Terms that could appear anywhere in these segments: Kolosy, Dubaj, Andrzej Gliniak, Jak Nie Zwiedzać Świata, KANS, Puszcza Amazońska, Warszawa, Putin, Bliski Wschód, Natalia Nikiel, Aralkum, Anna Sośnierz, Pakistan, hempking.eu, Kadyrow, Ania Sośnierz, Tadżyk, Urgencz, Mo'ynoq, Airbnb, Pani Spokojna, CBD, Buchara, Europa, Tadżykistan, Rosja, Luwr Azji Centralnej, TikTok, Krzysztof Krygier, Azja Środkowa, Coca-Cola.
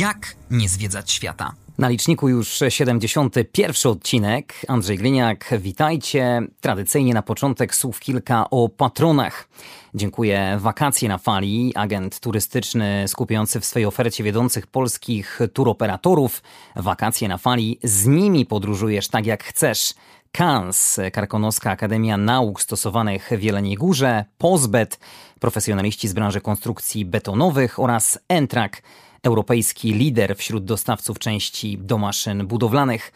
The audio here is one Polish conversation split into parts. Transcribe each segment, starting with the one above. Jak nie zwiedzać świata. Na liczniku już 71. odcinek. Andrzej Gliniak, witajcie. Tradycyjnie na początek słów kilka o patronach. Dziękuję Wakacje na fali, agent turystyczny skupiający w swojej ofercie wiodących polskich turoperatorów. Wakacje na fali, z nimi podróżujesz tak jak chcesz. KANS, Karkonoska Akademia Nauk Stosowanych w Jeleniej Górze, POSBET, profesjonaliści z branży konstrukcji betonowych oraz ENTRAK, europejski lider wśród dostawców części do maszyn budowlanych.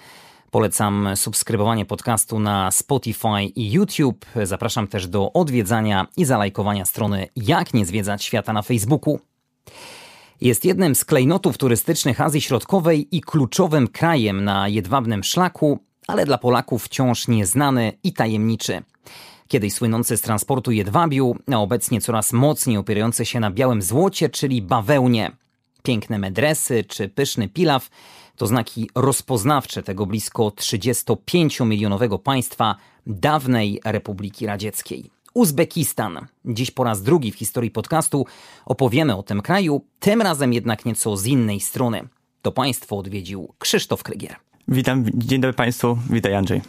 Polecam subskrybowanie podcastu na Spotify i YouTube. Zapraszam też do odwiedzania i zalajkowania strony Jak Nie Zwiedzać Świata na Facebooku. Jest jednym z klejnotów turystycznych Azji Środkowej i kluczowym krajem na jedwabnym szlaku, ale dla Polaków wciąż nieznany i tajemniczy. Kiedyś słynący z transportu jedwabiu, a obecnie coraz mocniej opierający się na białym złocie, czyli bawełnie. Piękne medresy czy pyszny pilaw to znaki rozpoznawcze tego blisko 35-milionowego państwa dawnej Republiki Radzieckiej. Uzbekistan. Dziś po raz drugi w historii podcastu opowiemy o tym kraju, tym razem jednak nieco z innej strony. To państwo odwiedził Krzysztof Krygier. Witam, dzień dobry Państwu, witaj Andrzej.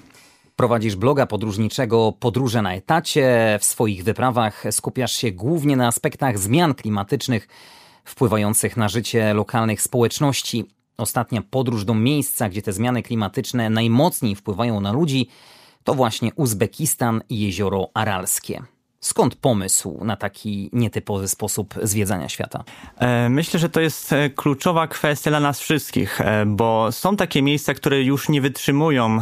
Prowadzisz bloga podróżniczego Podróże na etacie. W swoich wyprawach skupiasz się głównie na aspektach zmian klimatycznych wpływających na życie lokalnych społeczności. Ostatnia podróż do miejsca, gdzie te zmiany klimatyczne najmocniej wpływają na ludzi, to właśnie Uzbekistan i Jezioro Aralskie. Skąd pomysł na taki nietypowy sposób zwiedzania świata? Myślę, że to jest kluczowa kwestia dla nas wszystkich, bo są takie miejsca, które już nie wytrzymują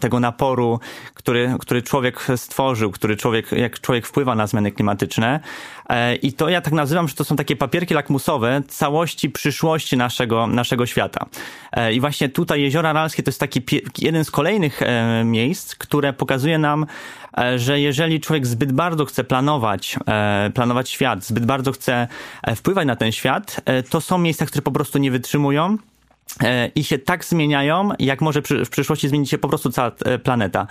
tego naporu, który człowiek stworzył, jak człowiek wpływa na zmiany klimatyczne. I to ja tak nazywam, że to są takie papierki lakmusowe całości przyszłości naszego świata. I właśnie tutaj Jezioro Aralskie to jest taki jeden z kolejnych miejsc, które pokazuje nam, że jeżeli człowiek zbyt bardzo chce planować świat, zbyt bardzo chce wpływać na ten świat, to są miejsca, które po prostu nie wytrzymują i się tak zmieniają, jak może w przyszłości zmienić się po prostu cała planeta.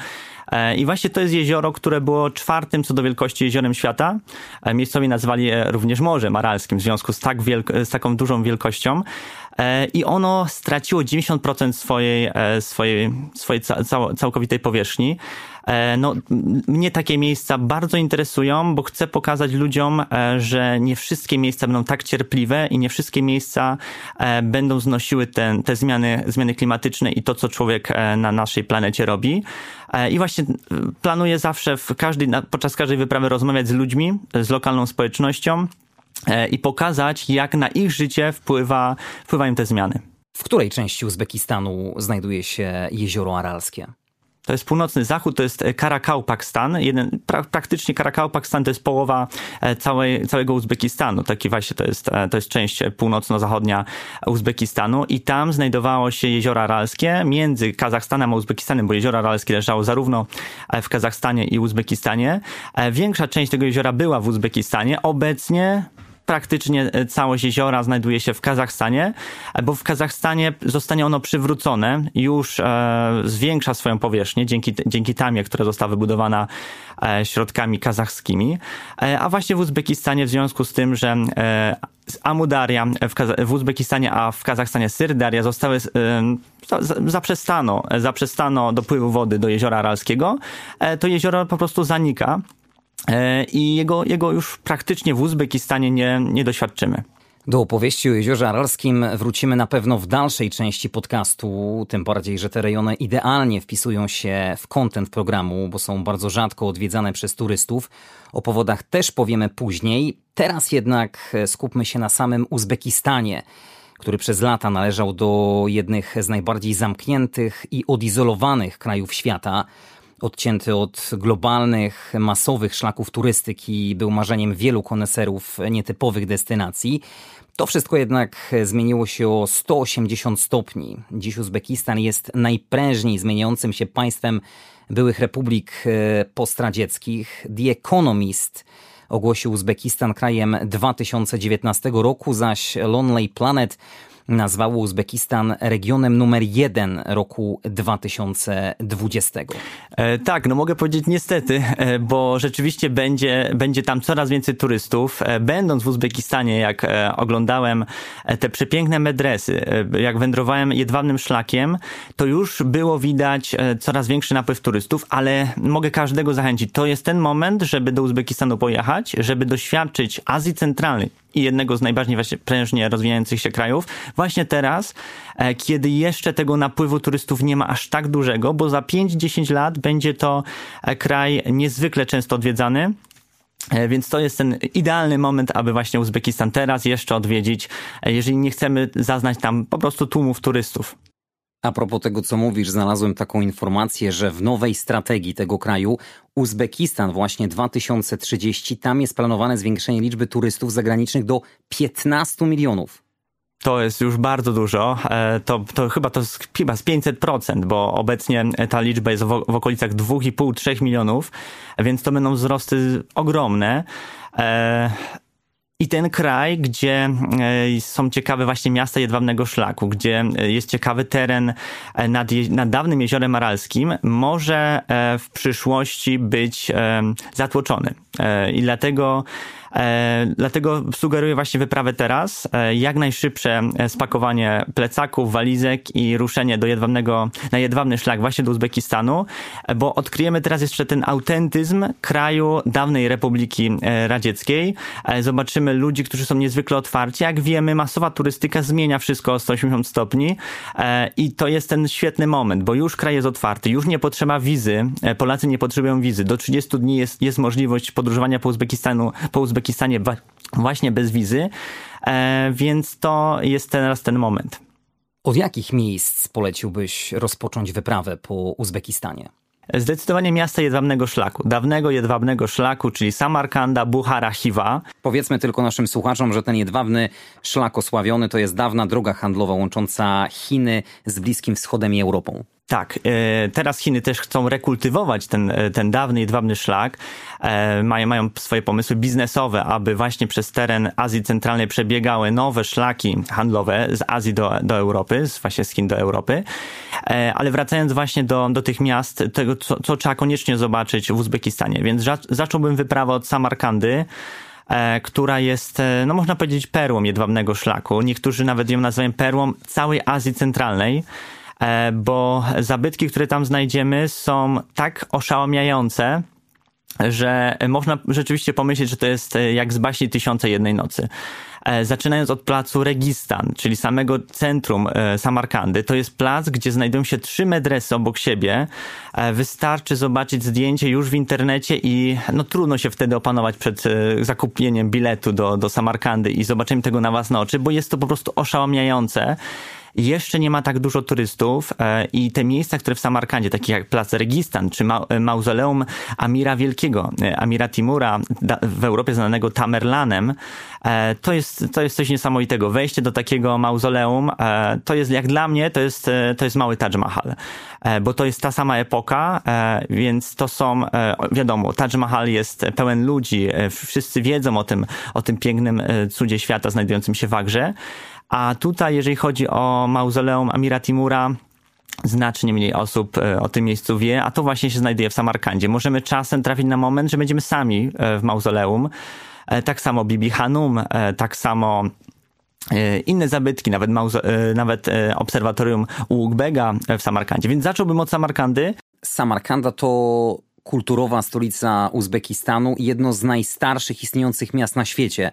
I właśnie to jest jezioro, które było 4. co do wielkości jeziorem świata. Miejscowi nazywali je również Morzem Aralskim w związku z taką dużą wielkością. I ono straciło 90% swojej całkowitej powierzchni. No, mnie takie miejsca bardzo interesują, bo chcę pokazać ludziom, że nie wszystkie miejsca będą tak cierpliwe i nie wszystkie miejsca będą znosiły te zmiany klimatyczne i to, co człowiek na naszej planecie robi. I właśnie planuję zawsze podczas każdej wyprawy rozmawiać z ludźmi, z lokalną społecznością i pokazać, jak na ich życie wpływają te zmiany. W której części Uzbekistanu znajduje się Jezioro Aralskie? To jest północny zachód, to jest Karakałpakstan. Praktycznie Karakałpakstan to jest połowa całego Uzbekistanu. Taki właśnie to jest część północno-zachodnia Uzbekistanu i tam znajdowało się Jezioro Aralskie między Kazachstanem a Uzbekistanem, bo Jezioro Aralskie leżało zarówno w Kazachstanie i Uzbekistanie. Większa część tego jeziora była w Uzbekistanie. Obecnie praktycznie całość jeziora znajduje się w Kazachstanie, bo w Kazachstanie zostanie ono przywrócone, już zwiększa swoją powierzchnię dzięki tamie, która została wybudowana środkami kazachskimi, a właśnie w Uzbekistanie w związku z tym, że Amudaria w Uzbekistanie, a w Kazachstanie Syrdaria zaprzestano dopływu wody do Jeziora Aralskiego, to jezioro po prostu zanika. I jego już praktycznie w Uzbekistanie nie doświadczymy. Do opowieści o Jeziorze Aralskim wrócimy na pewno w dalszej części podcastu, tym bardziej, że te rejony idealnie wpisują się w content programu, bo są bardzo rzadko odwiedzane przez turystów. O powodach też powiemy później. Teraz jednak skupmy się na samym Uzbekistanie, który przez lata należał do jednych z najbardziej zamkniętych i odizolowanych krajów świata. Odcięty od globalnych, masowych szlaków turystyki, był marzeniem wielu koneserów nietypowych destynacji. To wszystko jednak zmieniło się o 180 stopni. Dziś Uzbekistan jest najprężniej zmieniającym się państwem byłych republik postradzieckich. The Economist ogłosił Uzbekistan krajem 2019 roku, zaś Lonely Planet nazwało Uzbekistan regionem numer 1 roku 2020. Tak, no mogę powiedzieć niestety, bo rzeczywiście będzie tam coraz więcej turystów. Będąc w Uzbekistanie, jak oglądałem te przepiękne medresy, jak wędrowałem jedwabnym szlakiem, to już było widać coraz większy napływ turystów, ale mogę każdego zachęcić. To jest ten moment, żeby do Uzbekistanu pojechać, żeby doświadczyć Azji Centralnej i jednego z najbardziej właśnie prężnie rozwijających się krajów, właśnie teraz, kiedy jeszcze tego napływu turystów nie ma aż tak dużego, bo za 5-10 lat będzie to kraj niezwykle często odwiedzany. Więc to jest ten idealny moment, aby właśnie Uzbekistan teraz jeszcze odwiedzić, jeżeli nie chcemy zaznać tam po prostu tłumów turystów. A propos tego, co mówisz, znalazłem taką informację, że w nowej strategii tego kraju Uzbekistan właśnie 2030, tam jest planowane zwiększenie liczby turystów zagranicznych do 15 milionów. To jest już bardzo dużo, to chyba z 500%, bo obecnie ta liczba jest w okolicach 2,5-3 milionów, więc to będą wzrosty ogromne. I ten kraj, gdzie są ciekawe właśnie miasta jedwabnego szlaku, gdzie jest ciekawy teren nad dawnym jeziorem Aralskim, może w przyszłości być zatłoczony. I dlatego sugeruję właśnie wyprawę teraz, jak najszybsze spakowanie plecaków, walizek i ruszenie na jedwabny szlak właśnie do Uzbekistanu, bo odkryjemy teraz jeszcze ten autentyzm kraju dawnej Republiki Radzieckiej. Zobaczymy ludzi, którzy są niezwykle otwarci. Jak wiemy, masowa turystyka zmienia wszystko o 180 stopni i to jest ten świetny moment, bo już kraj jest otwarty, już nie potrzeba wizy, Polacy nie potrzebują wizy. Do 30 dni jest możliwość podróżowania po Uzbekistanie właśnie bez wizy, więc to jest teraz ten moment. Od jakich miejsc poleciłbyś rozpocząć wyprawę po Uzbekistanie? Zdecydowanie miasta jedwabnego szlaku, dawnego jedwabnego szlaku, czyli Samarkanda, Buchara, Chiwa. Powiedzmy tylko naszym słuchaczom, że ten jedwabny szlak osławiony to jest dawna droga handlowa łącząca Chiny z Bliskim Wschodem i Europą. Tak, teraz Chiny też chcą rekultywować ten dawny jedwabny szlak. Mają swoje pomysły biznesowe, aby właśnie przez teren Azji Centralnej przebiegały nowe szlaki handlowe z Azji do Europy, właśnie z Chin do Europy. Ale wracając właśnie do tych miast, tego co trzeba koniecznie zobaczyć w Uzbekistanie. Więc zacząłbym wyprawę od Samarkandy, która jest, no można powiedzieć, perłą jedwabnego szlaku. Niektórzy nawet ją nazywają perłą całej Azji Centralnej, bo zabytki, które tam znajdziemy, są tak oszałamiające, że można rzeczywiście pomyśleć, że to jest jak z baśni Tysiąca jednej nocy. Zaczynając od placu Registan, czyli samego centrum Samarkandy, to jest plac, gdzie znajdują się 3 medresy obok siebie. Wystarczy zobaczyć zdjęcie już w internecie i no trudno się wtedy opanować przed zakupieniem biletu do Samarkandy i zobaczeniem tego na własne oczy, bo jest to po prostu oszałamiające. Jeszcze nie ma tak dużo turystów i te miejsca, które w Samarkandzie, takie jak plac Registan czy mauzoleum Amira Wielkiego, Amira Timura, w Europie znanego Tamerlanem, to jest coś niesamowitego. Wejście do takiego mauzoleum, to jest jak dla mnie, to jest mały Taj Mahal, bo to jest ta sama epoka, więc to są, wiadomo, Taj Mahal jest pełen ludzi, wszyscy wiedzą o tym pięknym cudzie świata znajdującym się w Agrze. A tutaj, jeżeli chodzi o mauzoleum Amira Timura, znacznie mniej osób o tym miejscu wie, a to właśnie się znajduje w Samarkandzie. Możemy czasem trafić na moment, że będziemy sami w mauzoleum. Tak samo Bibi Hanum, tak samo inne zabytki, nawet obserwatorium Ułukbega w Samarkandzie. Więc zacząłbym od Samarkandy. Samarkanda to kulturowa stolica Uzbekistanu i jedno z najstarszych istniejących miast na świecie.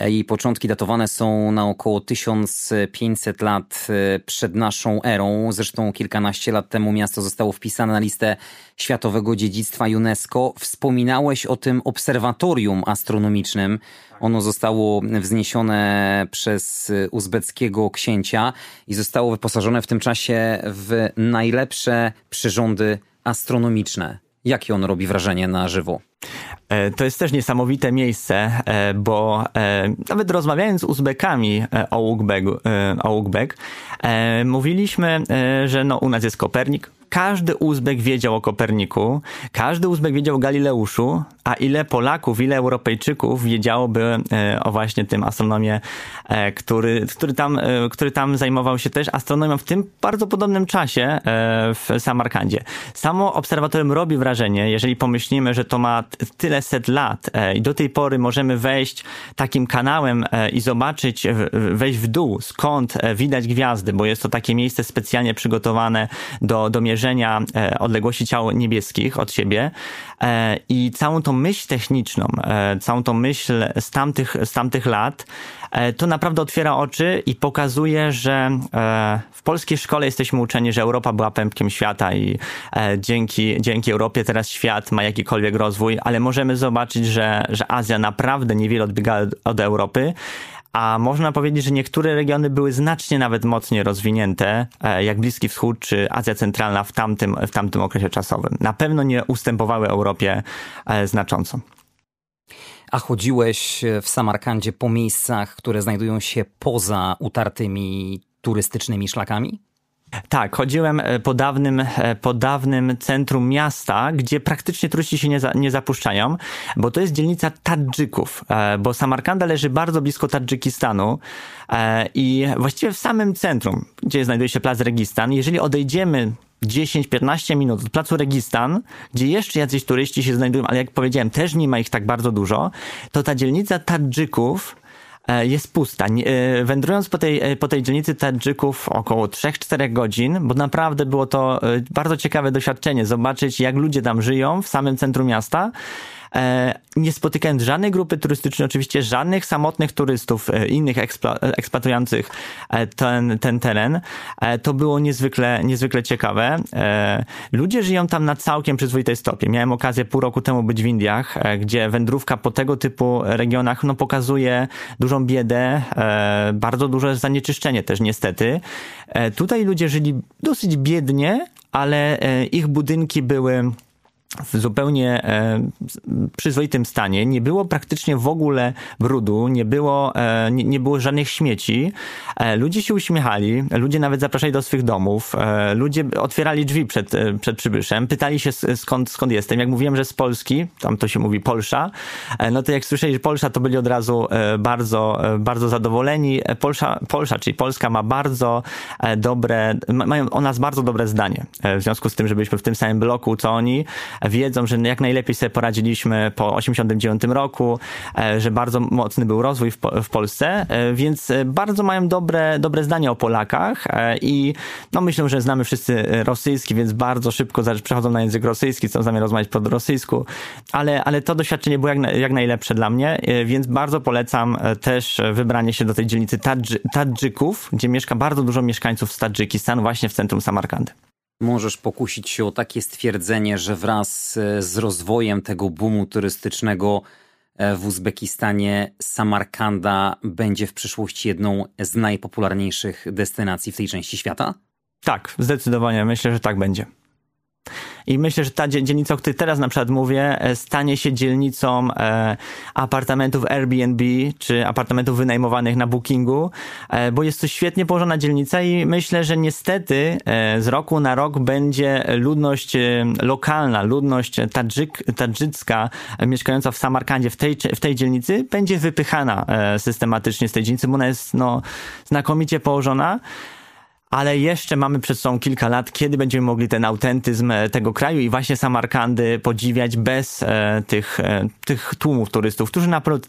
Jej początki datowane są na około 1500 lat przed naszą erą. Zresztą kilkanaście lat temu miasto zostało wpisane na listę Światowego Dziedzictwa UNESCO. Wspominałeś o tym obserwatorium astronomicznym. Ono zostało wzniesione przez uzbeckiego księcia i zostało wyposażone w tym czasie w najlepsze przyrządy astronomiczne. Jakie on robi wrażenie na żywo? To jest też niesamowite miejsce, bo nawet rozmawiając z Uzbekami o Uzbek, mówiliśmy, że no, u nas jest Kopernik. Każdy Uzbek wiedział o Koperniku, każdy Uzbek wiedział o Galileuszu, a ile Polaków, ile Europejczyków wiedziałoby o właśnie tym astronomie, który tam zajmował się też astronomią w tym bardzo podobnym czasie w Samarkandzie. Samo obserwatorium robi wrażenie, jeżeli pomyślimy, że to ma tyle set lat i do tej pory możemy wejść takim kanałem i zobaczyć, wejść w dół, skąd widać gwiazdy, bo jest to takie miejsce specjalnie przygotowane do mierzenia odległości ciał niebieskich od siebie i całą tą myśl techniczną, całą tą myśl z tamtych lat, to naprawdę otwiera oczy i pokazuje, że w polskiej szkole jesteśmy uczeni, że Europa była pępkiem świata i dzięki Europie teraz świat ma jakikolwiek rozwój, ale możemy zobaczyć, że Azja naprawdę niewiele odbiega od Europy. A można powiedzieć, że niektóre regiony były znacznie nawet mocniej rozwinięte, jak Bliski Wschód czy Azja Centralna w tamtym okresie czasowym. Na pewno nie ustępowały Europie znacząco. A chodziłeś w Samarkandzie po miejscach, które znajdują się poza utartymi turystycznymi szlakami? Tak, chodziłem po dawnym centrum miasta, gdzie praktycznie turyści się nie zapuszczają, bo to jest dzielnica Tadżyków, bo Samarkanda leży bardzo blisko Tadżykistanu i właściwie w samym centrum, gdzie znajduje się plac Registan, jeżeli odejdziemy 10-15 minut od placu Registan, gdzie jeszcze jacyś turyści się znajdują, ale jak powiedziałem, też nie ma ich tak bardzo dużo, to ta dzielnica Tadżyków jest pusta. Wędrując po tej dzielnicy Tadżyków około 3-4 godzin, bo naprawdę było to bardzo ciekawe doświadczenie, zobaczyć jak ludzie tam żyją w samym centrum miasta, nie spotykając żadnej grupy turystycznej, oczywiście żadnych samotnych turystów, innych eksploatujących ten teren. To było niezwykle ciekawe. Ludzie żyją tam na całkiem przyzwoitej stopie. Miałem okazję pół roku temu być w Indiach, gdzie wędrówka po tego typu regionach no, pokazuje dużą biedę, bardzo duże zanieczyszczenie też niestety. Tutaj ludzie żyli dosyć biednie, ale ich budynki były w zupełnie przyzwoitym stanie, nie było praktycznie w ogóle brudu, nie było żadnych śmieci, ludzie się uśmiechali, ludzie nawet zapraszali do swych domów, ludzie otwierali drzwi przed przybyszem, pytali się skąd jestem, jak mówiłem, że z Polski, tam to się mówi Polsza, no to jak słyszeli, że Polsza, to byli od razu bardzo zadowoleni. Polsza, czyli Polska ma bardzo dobre, mają o nas bardzo dobre zdanie, w związku z tym, że byliśmy w tym samym bloku co oni, wiedzą, że jak najlepiej sobie poradziliśmy po 89 roku, że bardzo mocny był rozwój w Polsce, więc bardzo mają dobre zdania o Polakach i no myślę, że znamy wszyscy rosyjski, więc bardzo szybko przechodzą na język rosyjski, chcą z nami rozmawiać po rosyjsku, ale to doświadczenie było jak najlepsze dla mnie, więc bardzo polecam też wybranie się do tej dzielnicy Tadżyków, gdzie mieszka bardzo dużo mieszkańców z Tadżykistanu, właśnie w centrum Samarkandy. Możesz pokusić się o takie stwierdzenie, że wraz z rozwojem tego boomu turystycznego w Uzbekistanie Samarkanda będzie w przyszłości jedną z najpopularniejszych destynacji w tej części świata? Tak, zdecydowanie. Myślę, że tak będzie. I myślę, że ta dzielnica, o której teraz na przykład mówię, stanie się dzielnicą apartamentów Airbnb czy apartamentów wynajmowanych na Bookingu, bo jest to świetnie położona dzielnica i myślę, że niestety z roku na rok będzie ludność lokalna, ludność tadżycka mieszkająca w Samarkandzie w tej dzielnicy będzie wypychana systematycznie z tej dzielnicy, bo ona jest no, znakomicie położona. Ale jeszcze mamy przed sobą kilka lat, kiedy będziemy mogli ten autentyzm tego kraju i właśnie Samarkandy podziwiać bez tych tłumów turystów, którzy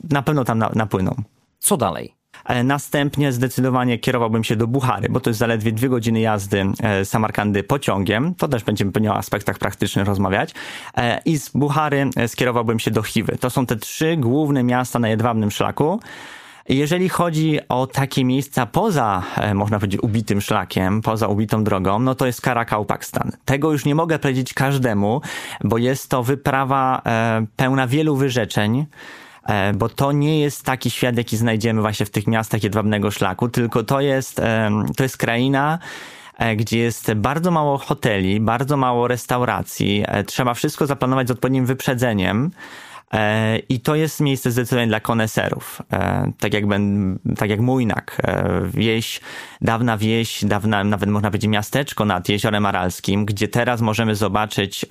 na pewno tam napłyną. Co dalej? Następnie zdecydowanie kierowałbym się do Buchary, bo to jest zaledwie 2 godziny jazdy z Samarkandy pociągiem. To też będziemy o aspektach praktycznych rozmawiać. I z Buchary skierowałbym się do Chiwy. To są te 3 główne miasta na jedwabnym szlaku. Jeżeli chodzi o takie miejsca poza, można powiedzieć, ubitym szlakiem, poza ubitą drogą, no to jest Karakałpakstan. Tego już nie mogę powiedzieć każdemu, bo jest to wyprawa pełna wielu wyrzeczeń, bo to nie jest taki świat, jaki znajdziemy właśnie w tych miastach jedwabnego szlaku, tylko to jest kraina, gdzie jest bardzo mało hoteli, bardzo mało restauracji. Trzeba wszystko zaplanować z odpowiednim wyprzedzeniem. I to jest miejsce zdecydowanie dla koneserów. Tak jak Mo'ynoq, wieś, dawna, nawet można powiedzieć miasteczko nad Jeziorem Aralskim, gdzie teraz możemy zobaczyć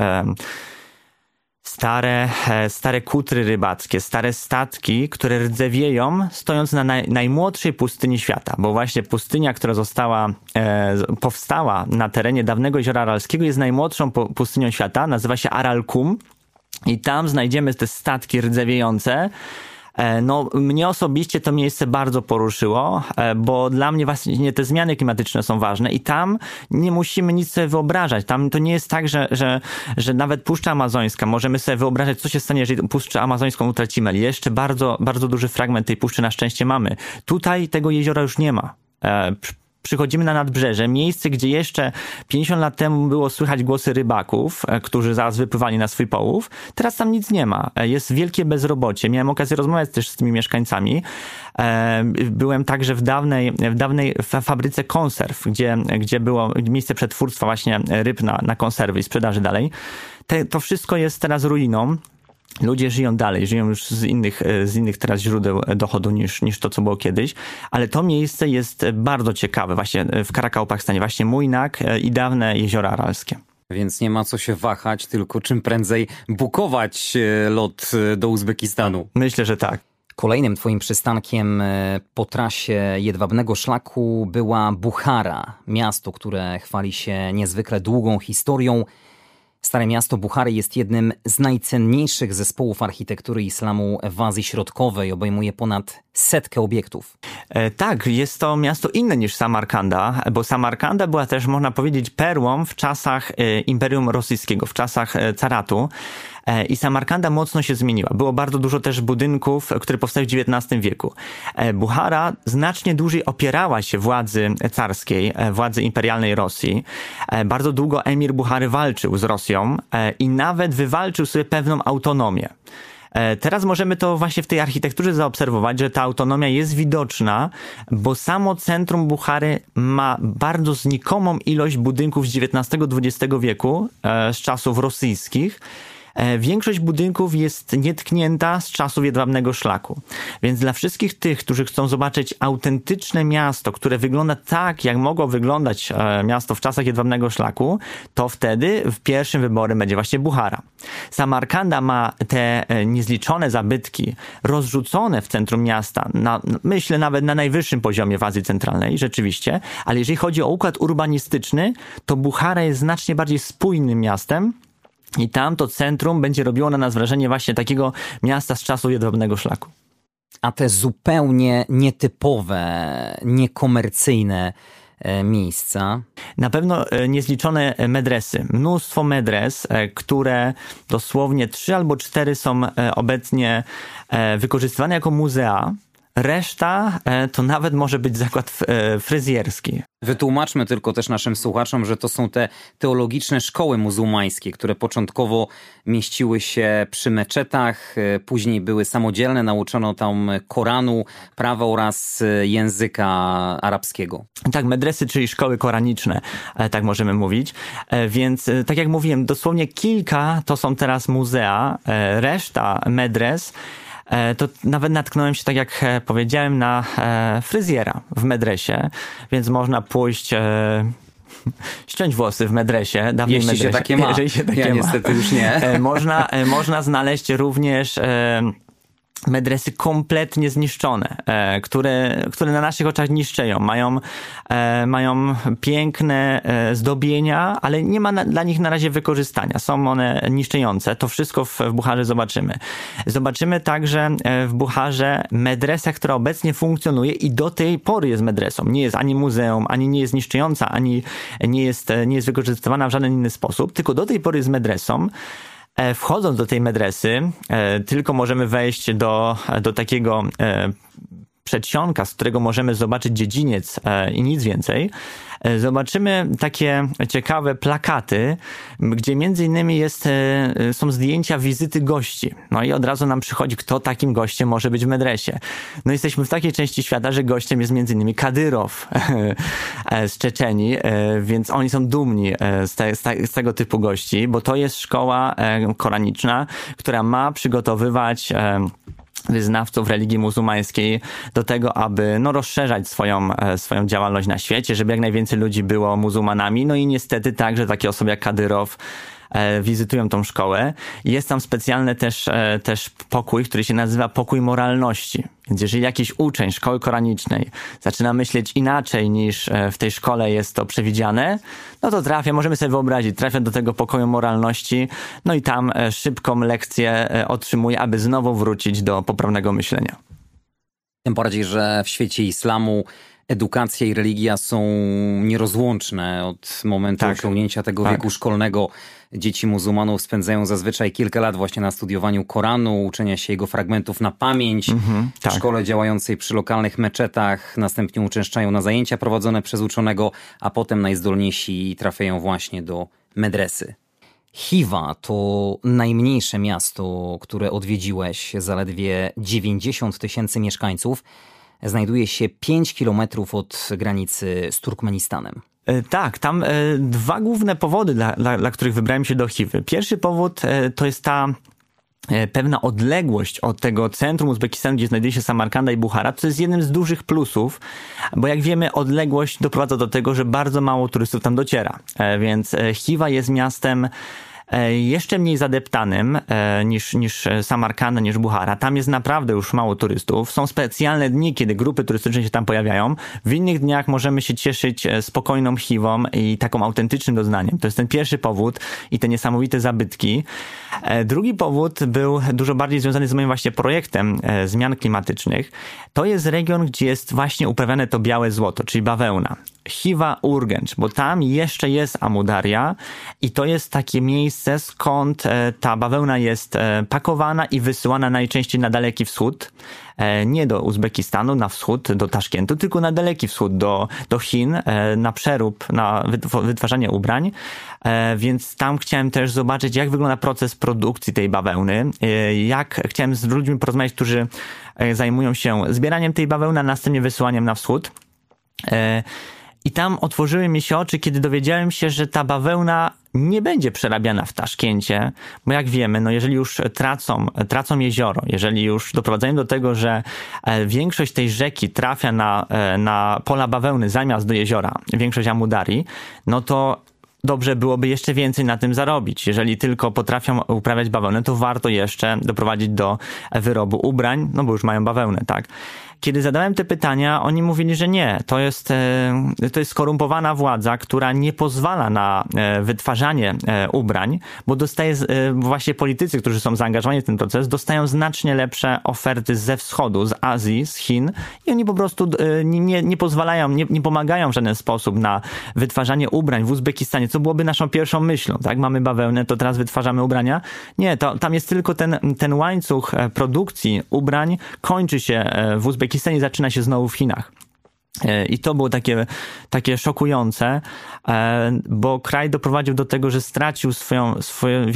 stare kutry rybackie, stare statki, które rdzewieją, stojąc na najmłodszej pustyni świata, bo właśnie pustynia, która powstała na terenie dawnego Jeziora Aralskiego, jest najmłodszą pustynią świata, nazywa się Aralkum. I tam znajdziemy te statki rdzewiejące. No, mnie osobiście to miejsce bardzo poruszyło, bo dla mnie właśnie te zmiany klimatyczne są ważne i tam nie musimy nic sobie wyobrażać. Tam to nie jest tak, że nawet Puszcza Amazońska, możemy sobie wyobrażać, co się stanie, jeżeli Puszczę Amazońską utracimy. Jeszcze bardzo, bardzo duży fragment tej puszczy na szczęście mamy. Tutaj tego jeziora już nie ma. Przychodzimy na nadbrzeże, miejsce, gdzie jeszcze 50 lat temu było słychać głosy rybaków, którzy zaraz wypływali na swój połów. Teraz tam nic nie ma. Jest wielkie bezrobocie. Miałem okazję rozmawiać też z tymi mieszkańcami. Byłem także w dawnej fabryce konserw, gdzie było miejsce przetwórstwa właśnie ryb na konserwy i sprzedaży dalej. To wszystko jest teraz ruiną. Ludzie żyją dalej, żyją już z innych teraz źródeł dochodu niż to, co było kiedyś, ale to miejsce jest bardzo ciekawe właśnie w Karakałpakstanie, właśnie Mo'ynoq i dawne Jeziora Aralskie. Więc nie ma co się wahać, tylko czym prędzej bukować lot do Uzbekistanu. Myślę, że tak. Kolejnym twoim przystankiem po trasie Jedwabnego Szlaku była Buchara, miasto, które chwali się niezwykle długą historią. Stare miasto Buchary jest jednym z najcenniejszych zespołów architektury islamu w Azji Środkowej. Obejmuje ponad 100 obiektów. Tak, jest to miasto inne niż Samarkanda, bo Samarkanda była też, można powiedzieć, perłą w czasach Imperium Rosyjskiego, w czasach caratu. I Samarkanda mocno się zmieniła. Było bardzo dużo też budynków, które powstały w XIX wieku. Buchara znacznie dłużej opierała się władzy carskiej, władzy imperialnej Rosji. Bardzo długo emir Buchary walczył z Rosją i nawet wywalczył sobie pewną autonomię. Teraz możemy to właśnie w tej architekturze zaobserwować, że ta autonomia jest widoczna, bo samo centrum Buchary ma bardzo znikomą ilość budynków z XIX-XX wieku, z czasów rosyjskich. Większość budynków jest nietknięta z czasów Jedwabnego Szlaku. Więc dla wszystkich tych, którzy chcą zobaczyć autentyczne miasto, które wygląda tak, jak mogło wyglądać miasto w czasach Jedwabnego Szlaku, to wtedy pierwszym wyborem będzie właśnie Buchara. Samarkanda ma te niezliczone zabytki rozrzucone w centrum miasta, myślę nawet na najwyższym poziomie w Azji Centralnej, rzeczywiście, ale jeżeli chodzi o układ urbanistyczny, to Buchara jest znacznie bardziej spójnym miastem, i tam to centrum będzie robiło na nas wrażenie właśnie takiego miasta z czasów Jedwabnego Szlaku. A te zupełnie nietypowe, niekomercyjne miejsca? Na pewno niezliczone medresy. Mnóstwo medres, które dosłownie 3 albo 4 są obecnie wykorzystywane jako muzea. Reszta to nawet może być zakład fryzjerski. Wytłumaczmy tylko też naszym słuchaczom, że to są te teologiczne szkoły muzułmańskie, które początkowo mieściły się przy meczetach, później były samodzielne, nauczono tam Koranu, prawa oraz języka arabskiego. Tak, medresy, czyli szkoły koraniczne, tak możemy mówić. Więc tak jak mówiłem, dosłownie kilka to są teraz muzea, reszta medres. To nawet natknąłem się, tak jak powiedziałem, na fryzjera w medresie, więc można pójść ściąć włosy w medresie, dawniej jeśli medresie. Się takie ma. Jeżeli się takie ja ma. Niestety już nie. Można znaleźć również medresy kompletnie zniszczone, które na naszych oczach niszczeją. Mają piękne zdobienia, ale nie ma dla nich na razie wykorzystania. Są one niszczejące. To wszystko w Bucharze zobaczymy. Zobaczymy także w Bucharze medresę, która obecnie funkcjonuje i do tej pory jest medresą. Nie jest ani muzeum, ani nie jest niszczejąca, ani nie jest wykorzystywana w żaden inny sposób, tylko do tej pory jest medresą. Wchodząc do tej medresy, tylko możemy wejść do takiego przedsionka, z którego możemy zobaczyć dziedziniec i nic więcej, zobaczymy takie ciekawe plakaty, gdzie między innymi są zdjęcia wizyty gości. No i od razu nam przychodzi, kto takim gościem może być w Medresie. No jesteśmy w takiej części świata, że gościem jest między innymi Kadyrow z Czeczenii, więc oni są dumni z tego typu gości, bo to jest szkoła koraniczna, która ma przygotowywać wyznawców religii muzułmańskiej do tego, aby rozszerzać swoją działalność na świecie, żeby jak najwięcej ludzi było muzułmanami. No i niestety tak, że takie osoby jak Kadyrow wizytują tą szkołę. Jest tam specjalny też pokój, który się nazywa pokój moralności. Więc jeżeli jakiś uczeń szkoły koranicznej zaczyna myśleć inaczej niż w tej szkole jest to przewidziane, no to trafia do tego pokoju moralności, no i tam szybką lekcję otrzymuje, aby znowu wrócić do poprawnego myślenia. Tym bardziej, że w świecie islamu edukacja i religia są nierozłączne od momentu osiągnięcia tego wieku szkolnego. Dzieci muzułmanów spędzają zazwyczaj kilka lat właśnie na studiowaniu Koranu, uczenia się jego fragmentów na pamięć. W szkole działającej przy lokalnych meczetach następnie uczęszczają na zajęcia prowadzone przez uczonego, a potem najzdolniejsi trafiają właśnie do medresy. Chiwa to najmniejsze miasto, które odwiedziłeś, zaledwie 90 000 mieszkańców. Znajduje się 5 kilometrów od granicy z Turkmenistanem. Tak, tam dwa główne powody, dla których wybrałem się do Chiwy. Pierwszy powód to jest ta pewna odległość od tego centrum Uzbekistanu, gdzie znajduje się Samarkanda i Buchara, co jest jednym z dużych plusów, bo jak wiemy, odległość doprowadza do tego, że bardzo mało turystów tam dociera. Więc Chiwa jest miastem jeszcze mniej zadeptanym niż Samarkanda, niż Buchara. Tam jest naprawdę już mało turystów. Są specjalne dni, kiedy grupy turystyczne się tam pojawiają. W innych dniach możemy się cieszyć spokojną Chiwą i taką autentycznym doznaniem. To jest ten pierwszy powód i te niesamowite zabytki. Drugi powód był dużo bardziej związany z moim właśnie projektem zmian klimatycznych. To jest region, gdzie jest właśnie uprawiane to białe złoto, czyli bawełna. Chiwa Urgencz, bo tam jeszcze jest Amudaria i to jest takie miejsce, skąd ta bawełna jest pakowana i wysyłana najczęściej na Daleki Wschód. Nie do Uzbekistanu, na wschód, do Taszkentu, tylko na Daleki Wschód, do Chin, na przerób, na wytwarzanie ubrań. Więc tam chciałem też zobaczyć, jak wygląda proces produkcji tej bawełny. Chciałem z ludźmi porozmawiać, którzy zajmują się zbieraniem tej bawełny, a następnie wysyłaniem na wschód. I tam otworzyły mi się oczy, kiedy dowiedziałem się, że ta bawełna nie będzie przerabiana w Taszkencie, bo jak wiemy, jeżeli już tracą jezioro, jeżeli już doprowadzają do tego, że większość tej rzeki trafia na pola bawełny zamiast do jeziora, większość Amudarii, no to dobrze byłoby jeszcze więcej na tym zarobić. Jeżeli tylko potrafią uprawiać bawełnę, to warto jeszcze doprowadzić do wyrobu ubrań, bo już mają bawełnę, tak? Kiedy zadałem te pytania, oni mówili, że nie, to jest skorumpowana władza, która nie pozwala na wytwarzanie ubrań, bo właśnie politycy, którzy są zaangażowani w ten proces, dostają znacznie lepsze oferty ze wschodu, z Azji, z Chin i oni po prostu nie pozwalają, nie pomagają w żaden sposób na wytwarzanie ubrań w Uzbekistanie, co byłoby naszą pierwszą myślą, tak? Mamy bawełnę, to teraz wytwarzamy ubrania. Nie, tam jest tylko ten łańcuch produkcji ubrań, kończy się w Uzbekistanie, zaczyna się znowu w Chinach. I to było takie szokujące, bo kraj doprowadził do tego, że stracił swoje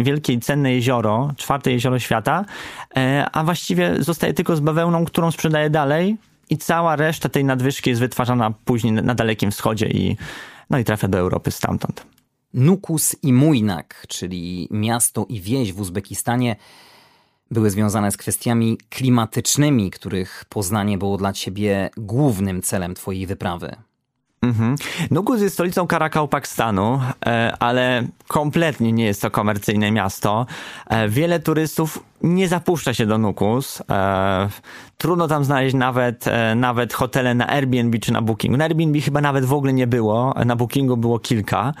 wielkie i cenne jezioro, 4. jezioro świata, a właściwie zostaje tylko z bawełną, którą sprzedaje dalej i cała reszta tej nadwyżki jest wytwarzana później na Dalekim Wschodzie i trafia do Europy stamtąd. Nukus i Mo'ynoq, czyli miasto i wieś w Uzbekistanie, były związane z kwestiami klimatycznymi, których poznanie było dla ciebie głównym celem twojej wyprawy. Nukus jest stolicą Karakałpakstanu, ale kompletnie nie jest to komercyjne miasto. Wiele turystów nie zapuszcza się do Nukus. Trudno tam znaleźć nawet hotele na Airbnb czy na Bookingu. Na Airbnb chyba nawet w ogóle nie było, na Bookingu było kilka,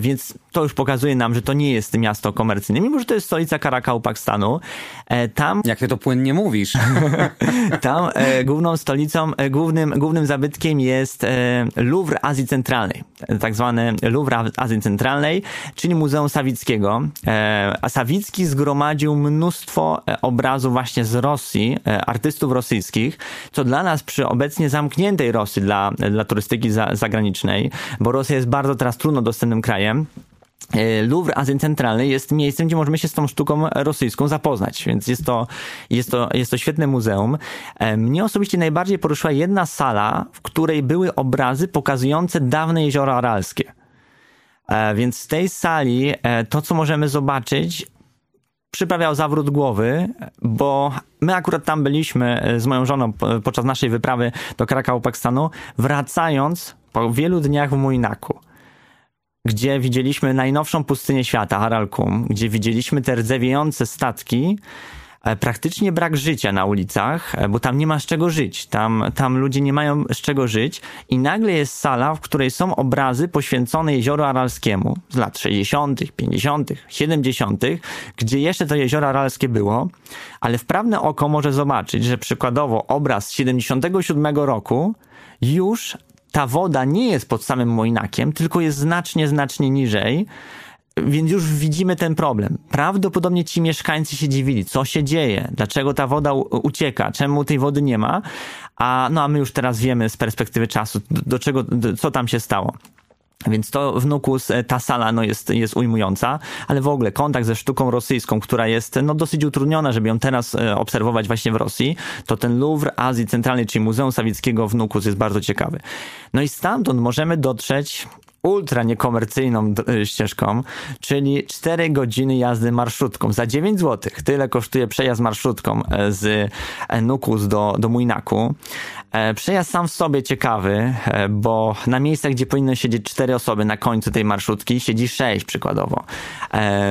więc to już pokazuje nam, że to nie jest miasto komercyjne, mimo że to jest stolica Karakałpakstanu. Jak ty to płynnie mówisz. Tam główną stolicą, głównym zabytkiem jest Luwr Azji Centralnej, tak zwany Luwr Azji Centralnej, czyli Muzeum Sawickiego. A Sawicki zgromadził mnóstwo mnóstwo obrazów właśnie z Rosji, artystów rosyjskich, co dla nas przy obecnie zamkniętej Rosji dla turystyki zagranicznej, bo Rosja jest bardzo teraz trudno dostępnym krajem, Luwr Azji Centralnej jest miejscem, gdzie możemy się z tą sztuką rosyjską zapoznać, więc jest to świetne muzeum. Mnie osobiście najbardziej poruszyła jedna sala, w której były obrazy pokazujące dawne jezioro Aralskie. Więc z tej sali to, co możemy zobaczyć, przyprawiał zawrót głowy, bo my akurat tam byliśmy z moją żoną podczas naszej wyprawy do Karakałpakstanu, wracając po wielu dniach w Mo'ynoqu, gdzie widzieliśmy najnowszą pustynię świata, Aralkum, gdzie widzieliśmy te rdzewiejące statki, praktycznie brak życia na ulicach, bo tam nie ma z czego żyć, tam ludzie nie mają z czego żyć i nagle jest sala, w której są obrazy poświęcone Jezioru Aralskiemu z lat 60., 50., 70., gdzie jeszcze to Jezioro Aralskie było, ale wprawne oko może zobaczyć, że przykładowo obraz z 77 roku już ta woda nie jest pod samym Mo'ynoqiem, tylko jest znacznie niżej, więc już widzimy ten problem. Prawdopodobnie ci mieszkańcy się dziwili, co się dzieje, dlaczego ta woda ucieka, czemu tej wody nie ma, a my już teraz wiemy z perspektywy czasu, co tam się stało. Więc to w Nukus ta sala jest ujmująca, ale w ogóle kontakt ze sztuką rosyjską, która jest dosyć utrudniona, żeby ją teraz obserwować właśnie w Rosji, to ten Luwr Azji Centralnej, czyli Muzeum Sawickiego w Nukus jest bardzo ciekawy. No i stamtąd możemy dotrzeć ultra niekomercyjną ścieżką, czyli 4 godziny jazdy marszrutką za 9 zł. Tyle kosztuje przejazd marszrutką z Nukus do Mo'ynoqu. Przejazd sam w sobie ciekawy, bo na miejscach, gdzie powinno siedzieć 4 osoby na końcu tej marszrutki, siedzi 6 przykładowo.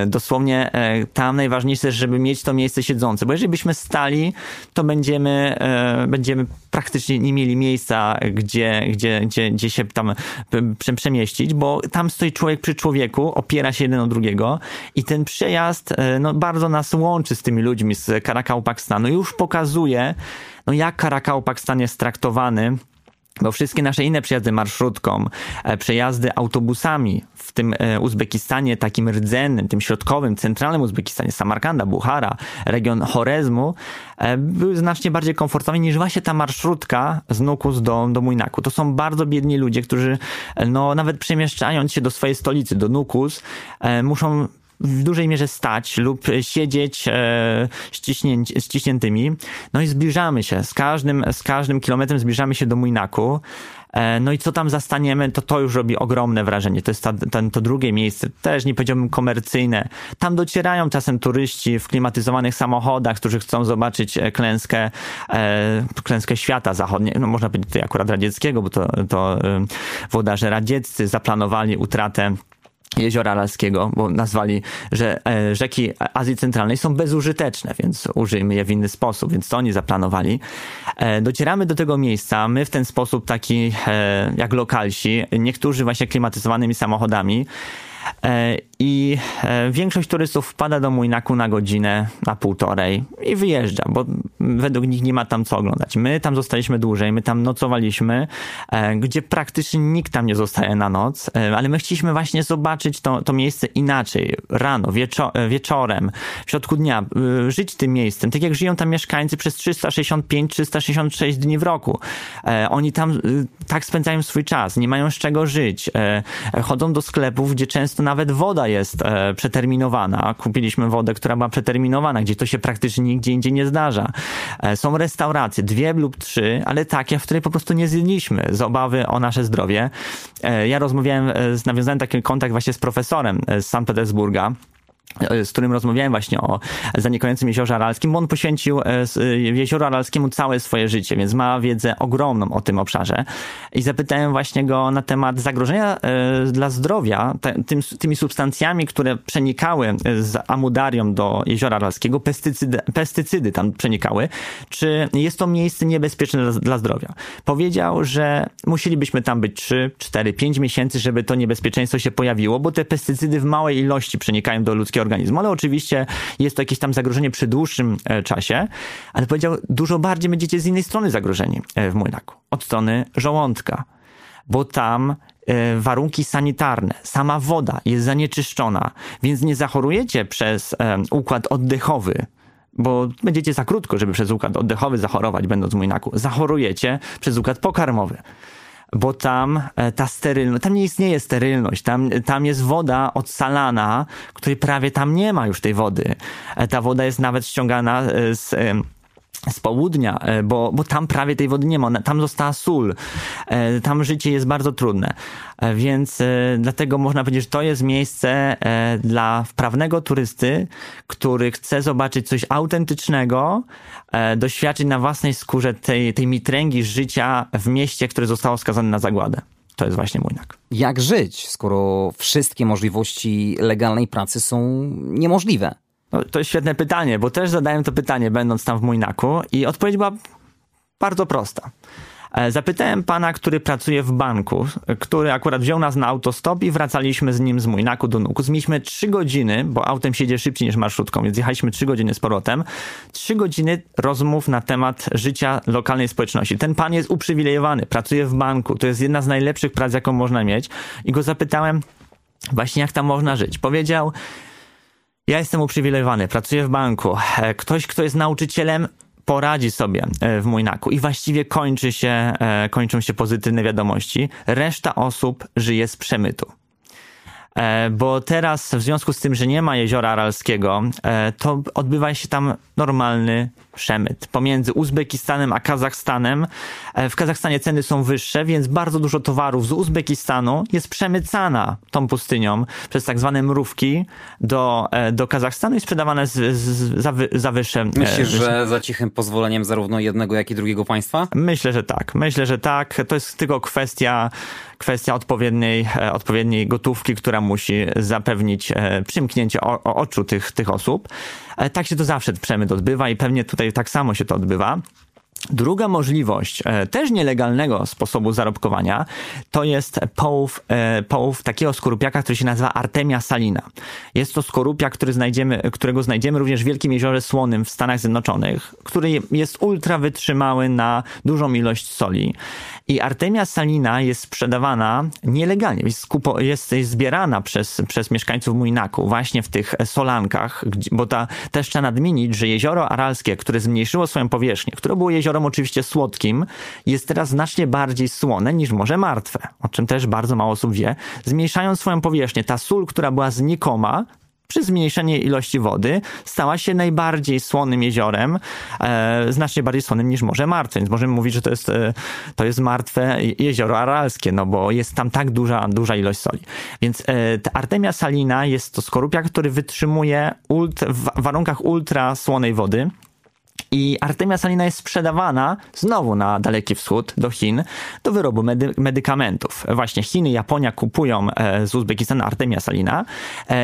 Dosłownie tam najważniejsze jest, żeby mieć to miejsce siedzące, bo jeżeli byśmy stali, to będziemy praktycznie nie mieli miejsca, gdzie się tam przemieścić, bo tam stoi człowiek przy człowieku, opiera się jeden o drugiego i ten przejazd bardzo nas łączy z tymi ludźmi z Karakałpakstanu. Już pokazuje, jak Karakałpakstan jest traktowany, bo wszystkie nasze inne przejazdy marszrutką, przejazdy autobusami w tym Uzbekistanie takim rdzennym, tym środkowym, centralnym Uzbekistanie, Samarkanda, Buchara, region Chorezmu, były znacznie bardziej komfortowe niż właśnie ta marszrutka z Nukus do Mo'ynoqu. To są bardzo biedni ludzie, którzy nawet przemieszczając się do swojej stolicy, do Nukus, muszą w dużej mierze stać lub siedzieć ściśniętymi. No i zbliżamy się, z każdym kilometrem zbliżamy się do Mo'ynoqu. No i co tam zastaniemy, to już robi ogromne wrażenie. To jest to drugie miejsce, też nie powiedziałbym komercyjne. Tam docierają czasem turyści w klimatyzowanych samochodach, którzy chcą zobaczyć klęskę świata zachodniego. Można powiedzieć tutaj akurat radzieckiego, bo to włodarze radzieccy zaplanowali utratę Jeziora Aralskiego, bo nazwali, że rzeki Azji Centralnej są bezużyteczne, więc użyjmy je w inny sposób, więc to oni zaplanowali. Docieramy do tego miejsca, my w ten sposób taki jak lokalsi, niektórzy właśnie klimatyzowanymi samochodami i większość turystów wpada do Mo'ynoqu na godzinę, na półtorej i wyjeżdża, bo według nich nie ma tam co oglądać. My tam zostaliśmy dłużej, my tam nocowaliśmy, gdzie praktycznie nikt tam nie zostaje na noc, ale my chcieliśmy właśnie zobaczyć to miejsce inaczej, rano, wieczorem, w środku dnia, żyć tym miejscem, tak jak żyją tam mieszkańcy przez 365-366 dni w roku. Oni tam tak spędzają swój czas, nie mają z czego żyć, chodzą do sklepów, gdzie często nawet woda jest przeterminowana. Kupiliśmy wodę, która była przeterminowana, gdzie to się praktycznie nigdzie indziej nie zdarza. Są restauracje, 2 lub 3, ale takie, w której po prostu nie zjedliśmy z obawy o nasze zdrowie. Ja nawiązałem taki kontakt właśnie z profesorem z Sankt Petersburga, z którym rozmawiałem właśnie o zanikającym Jeziorze Aralskim, bo on poświęcił Jezioru Aralskiemu całe swoje życie, więc ma wiedzę ogromną o tym obszarze. I zapytałem właśnie go na temat zagrożenia dla zdrowia tymi substancjami, które przenikały z Amudarią do Jeziora Aralskiego, pestycydy tam przenikały, czy jest to miejsce niebezpieczne dla zdrowia. Powiedział, że musielibyśmy tam być 3, 4, 5 miesięcy, żeby to niebezpieczeństwo się pojawiło, bo te pestycydy w małej ilości przenikają do ludzkiego organizmu, ale oczywiście jest to jakieś tam zagrożenie przy dłuższym czasie, ale powiedział, dużo bardziej będziecie z innej strony zagrożeni w Mo'ynoqu, od strony żołądka, bo tam warunki sanitarne, sama woda jest zanieczyszczona, więc nie zachorujecie przez układ oddechowy, bo będziecie za krótko, żeby przez układ oddechowy zachorować, będąc w Mo'ynoqu. Zachorujecie przez układ pokarmowy. Bo tam ta sterylność, tam nie istnieje sterylność, tam jest woda odsalana, której prawie tam nie ma już tej wody. Ta woda jest nawet ściągana z południa, bo tam prawie tej wody nie ma. Tam została sól. Tam życie jest bardzo trudne. Więc dlatego można powiedzieć, że to jest miejsce dla wprawnego turysty, który chce zobaczyć coś autentycznego, doświadczyć na własnej skórze tej mitręgi życia w mieście, które zostało skazane na zagładę. To jest właśnie Mo'ynoq. Jak żyć, skoro wszystkie możliwości legalnej pracy są niemożliwe? No, to jest świetne pytanie, bo też zadałem to pytanie, będąc tam w Mo'ynoqu, i odpowiedź była bardzo prosta. Zapytałem pana, który pracuje w banku, który akurat wziął nas na autostop i wracaliśmy z nim z Mo'ynoqu do Nukus. Mieliśmy 3 godziny, bo autem się jedzie szybciej niż marszrutką, więc jechaliśmy 3 godziny z powrotem. 3 godziny rozmów na temat życia lokalnej społeczności. Ten pan jest uprzywilejowany, pracuje w banku. To jest jedna z najlepszych prac, jaką można mieć. I go zapytałem właśnie, jak tam można żyć. Powiedział: ja jestem uprzywilejowany, pracuję w banku. Ktoś, kto jest nauczycielem, poradzi sobie w Mo'ynoqu i właściwie kończą się pozytywne wiadomości. Reszta osób żyje z przemytu. Bo teraz w związku z tym, że nie ma Jeziora Aralskiego, to odbywa się tam normalny przemyt pomiędzy Uzbekistanem a Kazachstanem. W Kazachstanie ceny są wyższe, więc bardzo dużo towarów z Uzbekistanu jest przemycana tą pustynią przez tak zwane mrówki do Kazachstanu i sprzedawane za wyższe. Myślisz, że za cichym pozwoleniem zarówno jednego, jak i drugiego państwa? Myślę, że tak. To jest tylko kwestia odpowiedniej gotówki, która musi zapewnić przymknięcie oczu tych osób. Tak się to zawsze przemyt odbywa i pewnie tutaj tak samo się to odbywa. Druga możliwość też nielegalnego sposobu zarobkowania to jest połów takiego skorupiaka, który się nazywa Artemia Salina. Jest to skorupiak, którego znajdziemy również w Wielkim Jeziorze Słonym w Stanach Zjednoczonych, który jest ultra wytrzymały na dużą ilość soli. I Artemia Salina jest sprzedawana nielegalnie, jest zbierana przez mieszkańców Mo'ynoqu właśnie w tych solankach, bo też trzeba nadmienić, że Jezioro Aralskie, które zmniejszyło swoją powierzchnię, które było jeziorem oczywiście słodkim, jest teraz znacznie bardziej słone niż Morze Martwe, o czym też bardzo mało osób wie. Zmniejszając swoją powierzchnię, ta sól, która była znikoma, przy zmniejszeniu ilości wody stała się najbardziej słonym jeziorem, znacznie bardziej słonym niż Morze Martwe. Więc możemy mówić, że to jest martwe jezioro aralskie, no bo jest tam tak duża ilość soli. Więc ta Artemia Salina jest to skorupiak, który wytrzymuje w warunkach ultra słonej wody. I Artemia Salina jest sprzedawana znowu na Daleki Wschód, do Chin, do wyrobu medykamentów. Właśnie Chiny, Japonia kupują z Uzbekistanu Artemia Salina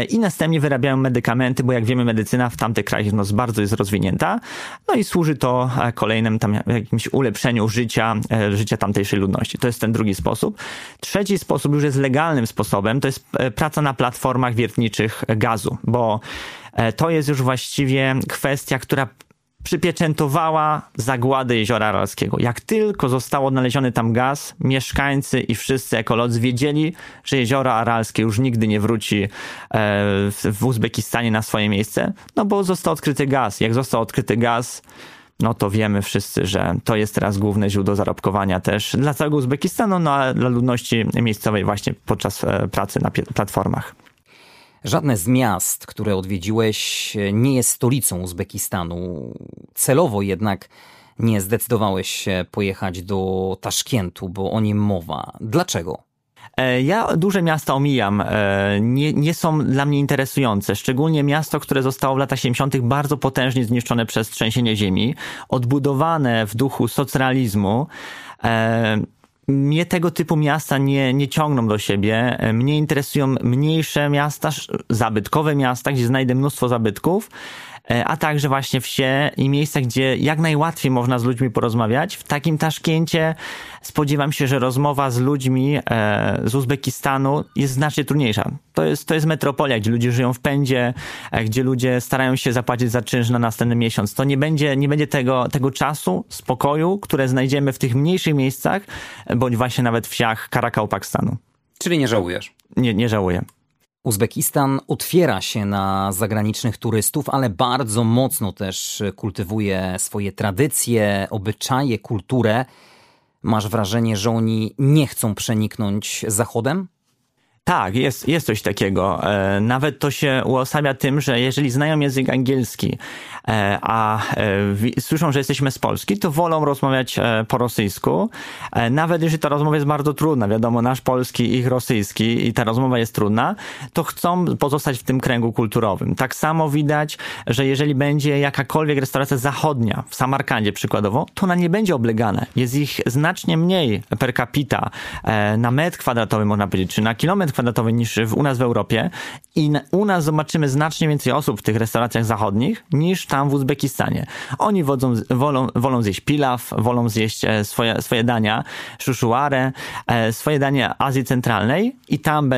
i następnie wyrabiają medykamenty, bo jak wiemy, medycyna w tamtych krajach bardzo jest rozwinięta. No i służy to kolejnym tam jakimś ulepszeniu życia tamtejszej ludności. To jest ten drugi sposób. Trzeci sposób już jest legalnym sposobem, to jest praca na platformach wiertniczych gazu, bo to jest już właściwie kwestia, która przypieczętowała zagładę Jeziora Aralskiego. Jak tylko został odnaleziony tam gaz, mieszkańcy i wszyscy ekolodzy wiedzieli, że Jezioro Aralskie już nigdy nie wróci w Uzbekistanie na swoje miejsce, no bo został odkryty gaz. Jak został odkryty gaz, no to wiemy wszyscy, że to jest teraz główne źródło zarobkowania też dla całego Uzbekistanu, no a dla ludności miejscowej właśnie podczas pracy na platformach. Żadne z miast, które odwiedziłeś, nie jest stolicą Uzbekistanu. Celowo jednak nie zdecydowałeś się pojechać do Taszkentu, bo o nim mowa. Dlaczego? Ja duże miasta omijam. Nie są dla mnie interesujące. Szczególnie miasto, które zostało w latach 70. bardzo potężnie zniszczone przez trzęsienie ziemi, odbudowane w duchu socrealizmu. Mnie tego typu miasta nie ciągną do siebie. Mnie interesują mniejsze miasta, zabytkowe miasta, gdzie znajdę mnóstwo zabytków, a także właśnie wsie i miejsca, gdzie jak najłatwiej można z ludźmi porozmawiać. W takim Taszkencie spodziewam się, że rozmowa z ludźmi z Uzbekistanu jest znacznie trudniejsza. To jest metropolia, gdzie ludzie żyją w pędzie, gdzie ludzie starają się zapłacić za czynsz na następny miesiąc. To nie będzie tego czasu, spokoju, które znajdziemy w tych mniejszych miejscach, bądź właśnie nawet wsiach Karakałpakstanu. Czyli nie żałujesz? Nie żałuję. Uzbekistan otwiera się na zagranicznych turystów, ale bardzo mocno też kultywuje swoje tradycje, obyczaje, kulturę. Masz wrażenie, że oni nie chcą przeniknąć zachodem? Tak, jest coś takiego. Nawet to się uosabia tym, że jeżeli znają język angielski, a słyszą, że jesteśmy z Polski, to wolą rozmawiać po rosyjsku. Nawet jeżeli ta rozmowa jest bardzo trudna, wiadomo, nasz polski, ich rosyjski i ta rozmowa jest trudna, to chcą pozostać w tym kręgu kulturowym. Tak samo widać, że jeżeli będzie jakakolwiek restauracja zachodnia w Samarkandzie przykładowo, to ona nie będzie oblegana. Jest ich znacznie mniej per capita na metr kwadratowy, można powiedzieć, czy na kilometr kwadratowy niż u nas w Europie i u nas zobaczymy znacznie więcej osób w tych restauracjach zachodnich niż tam w Uzbekistanie. Oni wolą zjeść pilaw, wolą zjeść swoje dania, szuszuarę, swoje dania Azji Centralnej i tam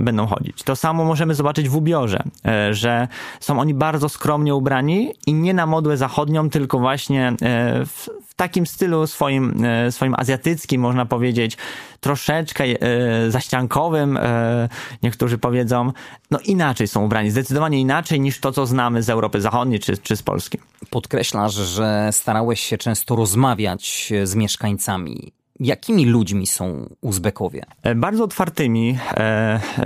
będą chodzić. To samo możemy zobaczyć w ubiorze, że są oni bardzo skromnie ubrani i nie na modłę zachodnią, tylko właśnie w takim stylu swoim azjatyckim, można powiedzieć, troszeczkę zaściankowym, niektórzy powiedzą, no inaczej są ubrani, zdecydowanie inaczej niż to, co znamy z Europy Zachodniej czy z Polski. Podkreślasz, że starałeś się często rozmawiać z mieszkańcami. Jakimi ludźmi są Uzbekowie? Bardzo otwartymi,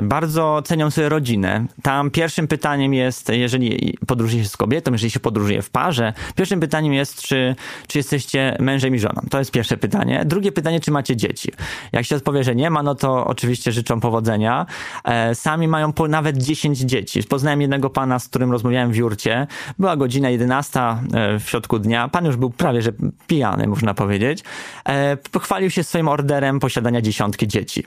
bardzo cenią sobie rodzinę. Tam pierwszym pytaniem jest, jeżeli podróżuje się z kobietą, jeżeli się podróżuje w parze, pierwszym pytaniem jest, czy jesteście mężem i żoną. To jest pierwsze pytanie. Drugie pytanie, czy macie dzieci. Jak się odpowie, że nie ma, no to oczywiście życzą powodzenia. Sami mają nawet 10 dzieci. Poznałem jednego pana, z którym rozmawiałem w jurcie. Była godzina 11 w środku dnia. Pan już był prawie, że pijany, można powiedzieć. Chwalił się swoim orderem posiadania 10 dzieci.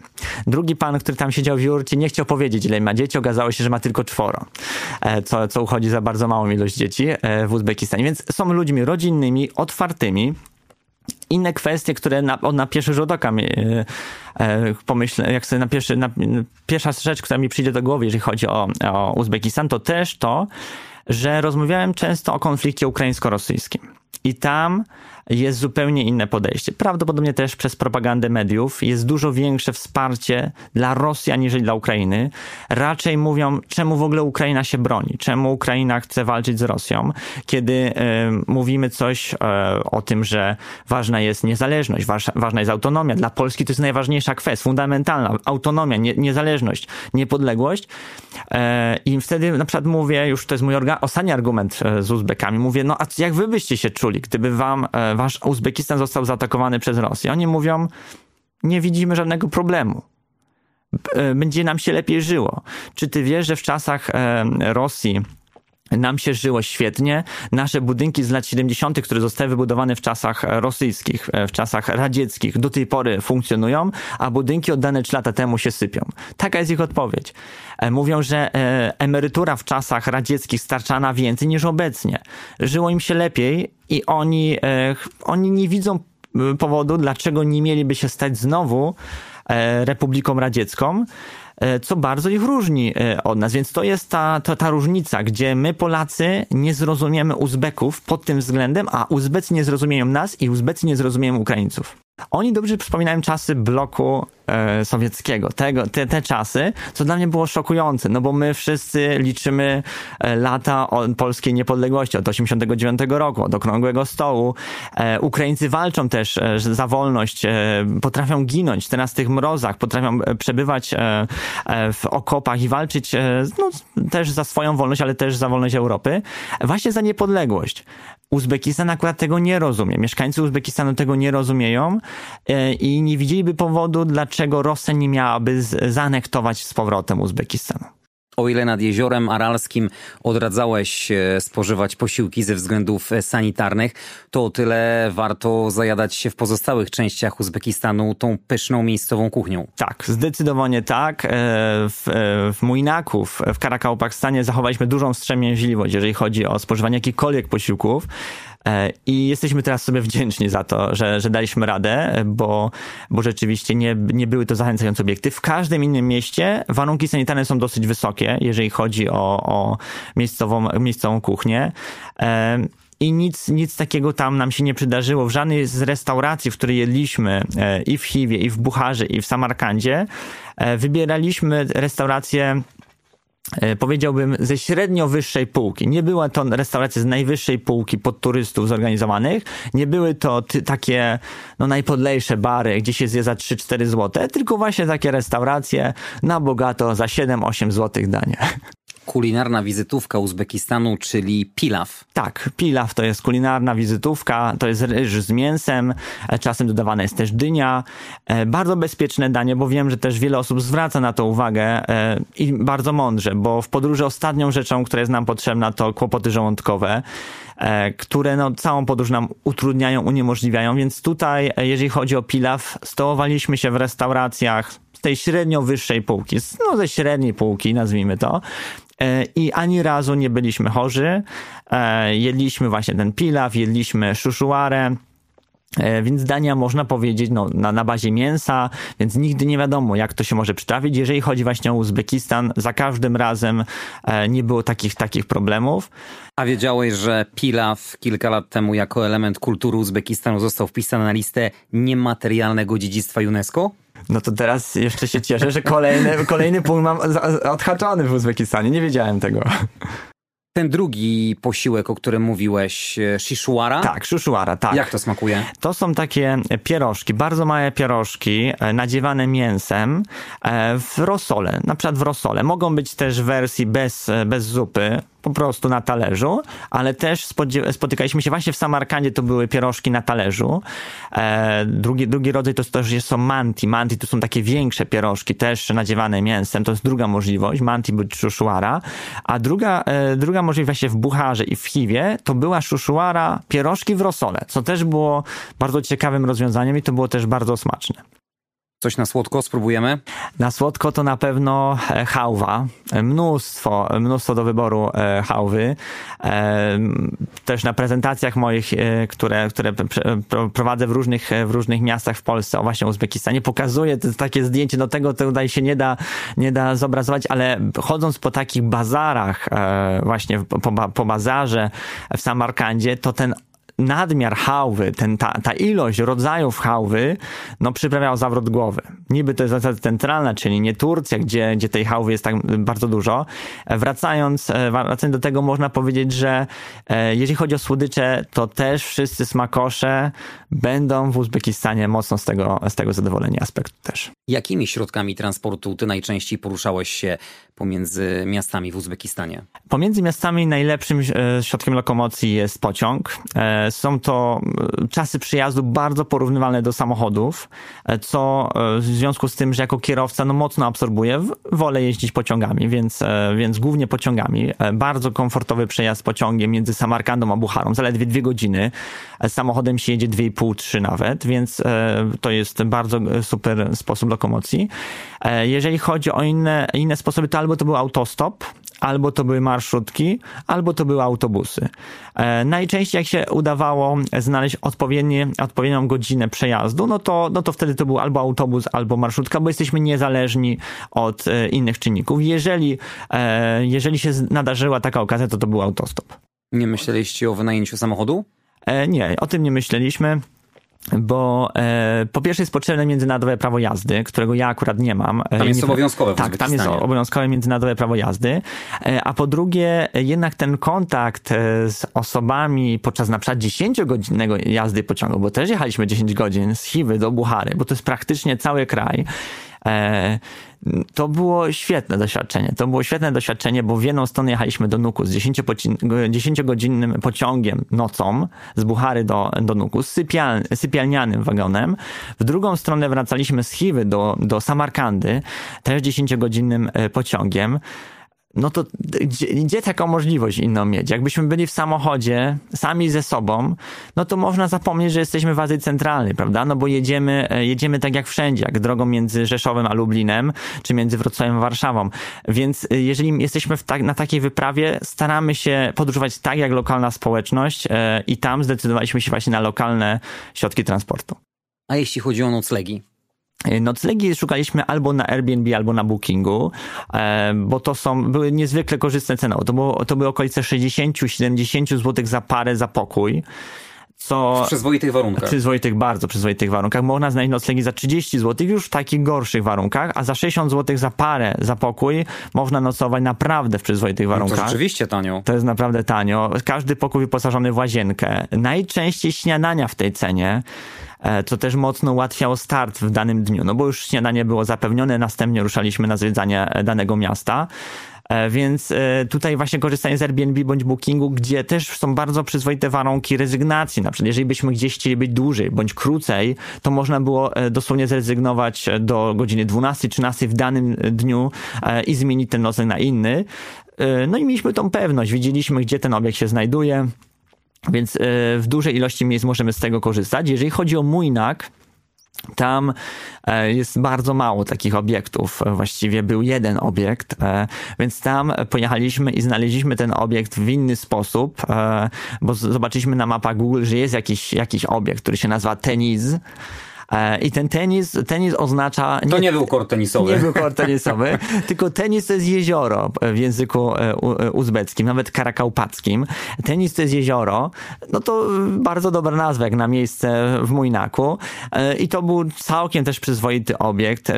Drugi pan, który tam siedział w jurcie, nie chciał powiedzieć, ile ma dzieci. Okazało się, że ma tylko 4, co uchodzi za bardzo małą ilość dzieci w Uzbekistanie. Więc są ludźmi rodzinnymi, otwartymi. Inne kwestie, które na pierwszy rzut oka pomyślę, jak sobie pierwsza rzecz, która mi przyjdzie do głowy, jeżeli chodzi o Uzbekistan, to też to, że rozmawiałem często o konflikcie ukraińsko-rosyjskim. I tam jest zupełnie inne podejście. Prawdopodobnie też przez propagandę mediów jest dużo większe wsparcie dla Rosji aniżeli dla Ukrainy. Raczej mówią, czemu w ogóle Ukraina się broni, czemu Ukraina chce walczyć z Rosją, kiedy mówimy coś o tym, że ważna jest niezależność, ważna jest autonomia. Dla Polski to jest najważniejsza kwestia, fundamentalna. Autonomia, niezależność, niepodległość. I wtedy na przykład mówię, już to jest mój ostatni argument z Uzbekami, mówię, no a jak wy byście się czuli, gdyby wasz Uzbekistan został zaatakowany przez Rosję? Oni mówią, nie widzimy żadnego problemu. Będzie nam się lepiej żyło. Czy ty wiesz, że w czasach Rosji nam się żyło świetnie? Nasze budynki z lat 70., które zostały wybudowane w czasach rosyjskich, w czasach radzieckich, do tej pory funkcjonują, a budynki oddane 3 lata temu się sypią. Taka jest ich odpowiedź. Mówią, że emerytura w czasach radzieckich starczana więcej niż obecnie. Żyło im się lepiej i oni nie widzą powodu, dlaczego nie mieliby się stać znowu Republiką Radziecką, co bardzo ich różni od nas. Więc to jest ta różnica, gdzie my Polacy nie zrozumiemy Uzbeków pod tym względem, a Uzbecy nie zrozumieją nas i Uzbecy nie zrozumieją Ukraińców. Oni dobrze przypominają czasy bloku sowieckiego, te czasy, co dla mnie było szokujące, no bo my wszyscy liczymy lata od polskiej niepodległości, od 89 roku, od Okrągłego Stołu. Ukraińcy walczą też za wolność, potrafią ginąć teraz w tych mrozach, potrafią przebywać w okopach i walczyć też za swoją wolność, ale też za wolność Europy, właśnie za niepodległość. Uzbekistan akurat tego nie rozumie. Mieszkańcy Uzbekistanu tego nie rozumieją i nie widzieliby powodu, dlaczego Rosja nie miałaby zaanektować z powrotem Uzbekistanu. O ile nad Jeziorem Aralskim odradzałeś spożywać posiłki ze względów sanitarnych, to o tyle warto zajadać się w pozostałych częściach Uzbekistanu tą pyszną miejscową kuchnią. Tak, zdecydowanie tak. W Mo'ynoqu, w Karakałpakstanie zachowaliśmy dużą wstrzemięźliwość, jeżeli chodzi o spożywanie jakichkolwiek posiłków. I jesteśmy teraz sobie wdzięczni za to, że daliśmy radę, bo rzeczywiście nie były to zachęcające obiekty. W każdym innym mieście warunki sanitarne są dosyć wysokie, jeżeli chodzi o miejscową kuchnię. i nic takiego tam nam się nie przydarzyło. W żadnej z restauracji, w której jedliśmy i w Chiwie, i w Bucharze, i w Samarkandzie, wybieraliśmy restaurację, powiedziałbym, ze średnio wyższej półki. Nie była to restauracja z najwyższej półki pod turystów zorganizowanych, nie były to takie najpodlejsze bary, gdzie się zje za 3-4 zł, tylko właśnie takie restauracje na bogato za 7-8 zł danie. Kulinarna wizytówka Uzbekistanu, czyli pilaw. Tak, pilaw to jest kulinarna wizytówka, to jest ryż z mięsem, czasem dodawana jest też dynia. Bardzo bezpieczne danie, bo wiem, że też wiele osób zwraca na to uwagę i bardzo mądrze, bo w podróży ostatnią rzeczą, która jest nam potrzebna, to kłopoty żołądkowe, które całą podróż nam utrudniają, uniemożliwiają, więc tutaj, jeżeli chodzi o pilaw, stołowaliśmy się w restauracjach z tej średnio wyższej półki, ze średniej półki, nazwijmy to, i ani razu nie byliśmy chorzy. Jedliśmy właśnie ten pilaw, jedliśmy szuszuarę, więc dania, można powiedzieć, na bazie mięsa, więc nigdy nie wiadomo, jak to się może przytrafić. Jeżeli chodzi właśnie o Uzbekistan, za każdym razem nie było takich problemów. A wiedziałeś, że pilaw kilka lat temu jako element kultury Uzbekistanu został wpisany na listę niematerialnego dziedzictwa UNESCO? No to teraz jeszcze się cieszę, że kolejny punkt mam odhaczony w Uzbekistanie. Nie wiedziałem tego. Ten drugi posiłek, o którym mówiłeś, szishuara? Tak, szishuara, tak. Jak to smakuje? To są takie pierożki, bardzo małe pierożki, nadziewane mięsem w rosole, na przykład w rosole. Mogą być też w wersji bez zupy, po prostu na talerzu, ale też spotykaliśmy się właśnie w Samarkandzie, to były pierożki na talerzu. Drugi rodzaj to też są manti. Manti to są takie większe pierożki, też nadziewane mięsem. To jest druga możliwość, manti bądź szuszuara. A druga możliwość właśnie w Bucharze i w Chiwie to była szuszuara, pierożki w rosole, co też było bardzo ciekawym rozwiązaniem i to było też bardzo smaczne. Coś na słodko spróbujemy? Na słodko to na pewno chałwa. Mnóstwo do wyboru chałwy. Też na prezentacjach moich, które prowadzę w różnych miastach w Polsce, właśnie w Uzbekistanie, pokazuję takie zdjęcie, tego tutaj się nie da zobrazować, ale chodząc po takich bazarach, właśnie po bazarze w Samarkandzie, to ten nadmiar chałwy, ta ilość rodzajów chałwy, przyprawiał zawrot głowy. Niby to jest Azja Centralna, czyli nie Turcja, gdzie tej chałwy jest tak bardzo dużo. Wracając do tego, można powiedzieć, że jeżeli chodzi o słodycze, to też wszyscy smakosze będą w Uzbekistanie mocno z tego zadowoleni aspektu też. Jakimi środkami transportu ty najczęściej poruszałeś się pomiędzy miastami w Uzbekistanie? Pomiędzy miastami najlepszym środkiem lokomocji jest pociąg. Są to czasy przyjazdu bardzo porównywalne do samochodów, co w związku z tym, że jako kierowca mocno absorbuję, wolę jeździć pociągami, więc głównie pociągami. Bardzo komfortowy przejazd pociągiem między Samarkandą a Bucharą, zaledwie 2 godziny. Z samochodem się jedzie 2,5-3 nawet, więc to jest bardzo super sposób lokomocji. Jeżeli chodzi o inne sposoby, to albo to był autostop, albo to były marszrutki, albo to były autobusy. Najczęściej jak się udawało znaleźć odpowiednią godzinę przejazdu, to wtedy to był albo autobus, albo marszutka, bo jesteśmy niezależni od innych czynników. Jeżeli się nadarzyła taka okazja, to był autostop. Nie myśleliście o wynajęciu samochodu? Nie, o tym nie myśleliśmy. Bo po pierwsze jest potrzebne międzynarodowe prawo jazdy, którego ja akurat nie mam. Tam jest obowiązkowe. Tak, tam jest obowiązkowe międzynarodowe prawo jazdy. A po drugie, jednak ten kontakt z osobami podczas na przykład 10-godzinnego jazdy pociągu, bo też jechaliśmy 10 godzin z Chiwy do Buchary, bo to jest praktycznie cały kraj. To było świetne doświadczenie. Bo w jedną stronę jechaliśmy do Nukus 10-godzinnym pociągiem nocą z Buchary do Nukus, sypialnianym wagonem. W drugą stronę wracaliśmy z Chiwy do Samarkandy, też 10-godzinnym pociągiem. To gdzie taką możliwość inną mieć? Jakbyśmy byli w samochodzie, sami ze sobą, to można zapomnieć, że jesteśmy w Azji Centralnej, prawda? Bo jedziemy tak jak wszędzie, jak drogą między Rzeszowem a Lublinem, czy między Wrocławiem a Warszawą. Więc jeżeli jesteśmy na takiej wyprawie, staramy się podróżować tak jak lokalna społeczność i tam zdecydowaliśmy się właśnie na lokalne środki transportu. A jeśli chodzi o noclegi? Noclegi szukaliśmy albo na Airbnb, albo na Bookingu, bo to były niezwykle korzystne cenowo. To były okolice 60-70 zł za parę, za pokój. W przyzwoitych warunkach. W przyzwoitych, bardzo przyzwoitych warunkach. Można znaleźć noclegi za 30 zł już w takich gorszych warunkach, a za 60 zł za parę, za pokój można nocować naprawdę w przyzwoitych warunkach. No to rzeczywiście tanio. To jest naprawdę tanio. Każdy pokój wyposażony w łazienkę. Najczęściej śniadania w tej cenie, co też mocno ułatwiało start w danym dniu, no bo już śniadanie było zapewnione, następnie ruszaliśmy na zwiedzanie danego miasta. Więc tutaj właśnie korzystanie z Airbnb bądź Bookingu, gdzie też są bardzo przyzwoite warunki rezygnacji. Na przykład jeżeli byśmy gdzieś chcieli być dłużej bądź krócej, to można było dosłownie zrezygnować do godziny 12-13 w danym dniu i zmienić ten nocleg na inny. No i mieliśmy tą pewność, widzieliśmy, gdzie ten obiekt się znajduje, więc w dużej ilości miejsc możemy z tego korzystać. Jeżeli chodzi o Mo'ynoq, tam jest bardzo mało takich obiektów, właściwie był jeden obiekt, więc tam pojechaliśmy i znaleźliśmy ten obiekt w inny sposób, bo zobaczyliśmy na mapach Google, że jest jakiś obiekt, który się nazywa Tenis. I ten tenis oznacza... To nie był kort tenisowy. Nie był kort tenisowy, tylko tenis to jest jezioro w języku uzbeckim, nawet karakałpackim. Tenis to jest jezioro, no to bardzo dobry nazwek na miejsce w Mo'ynoqu. I to był całkiem też przyzwoity obiekt,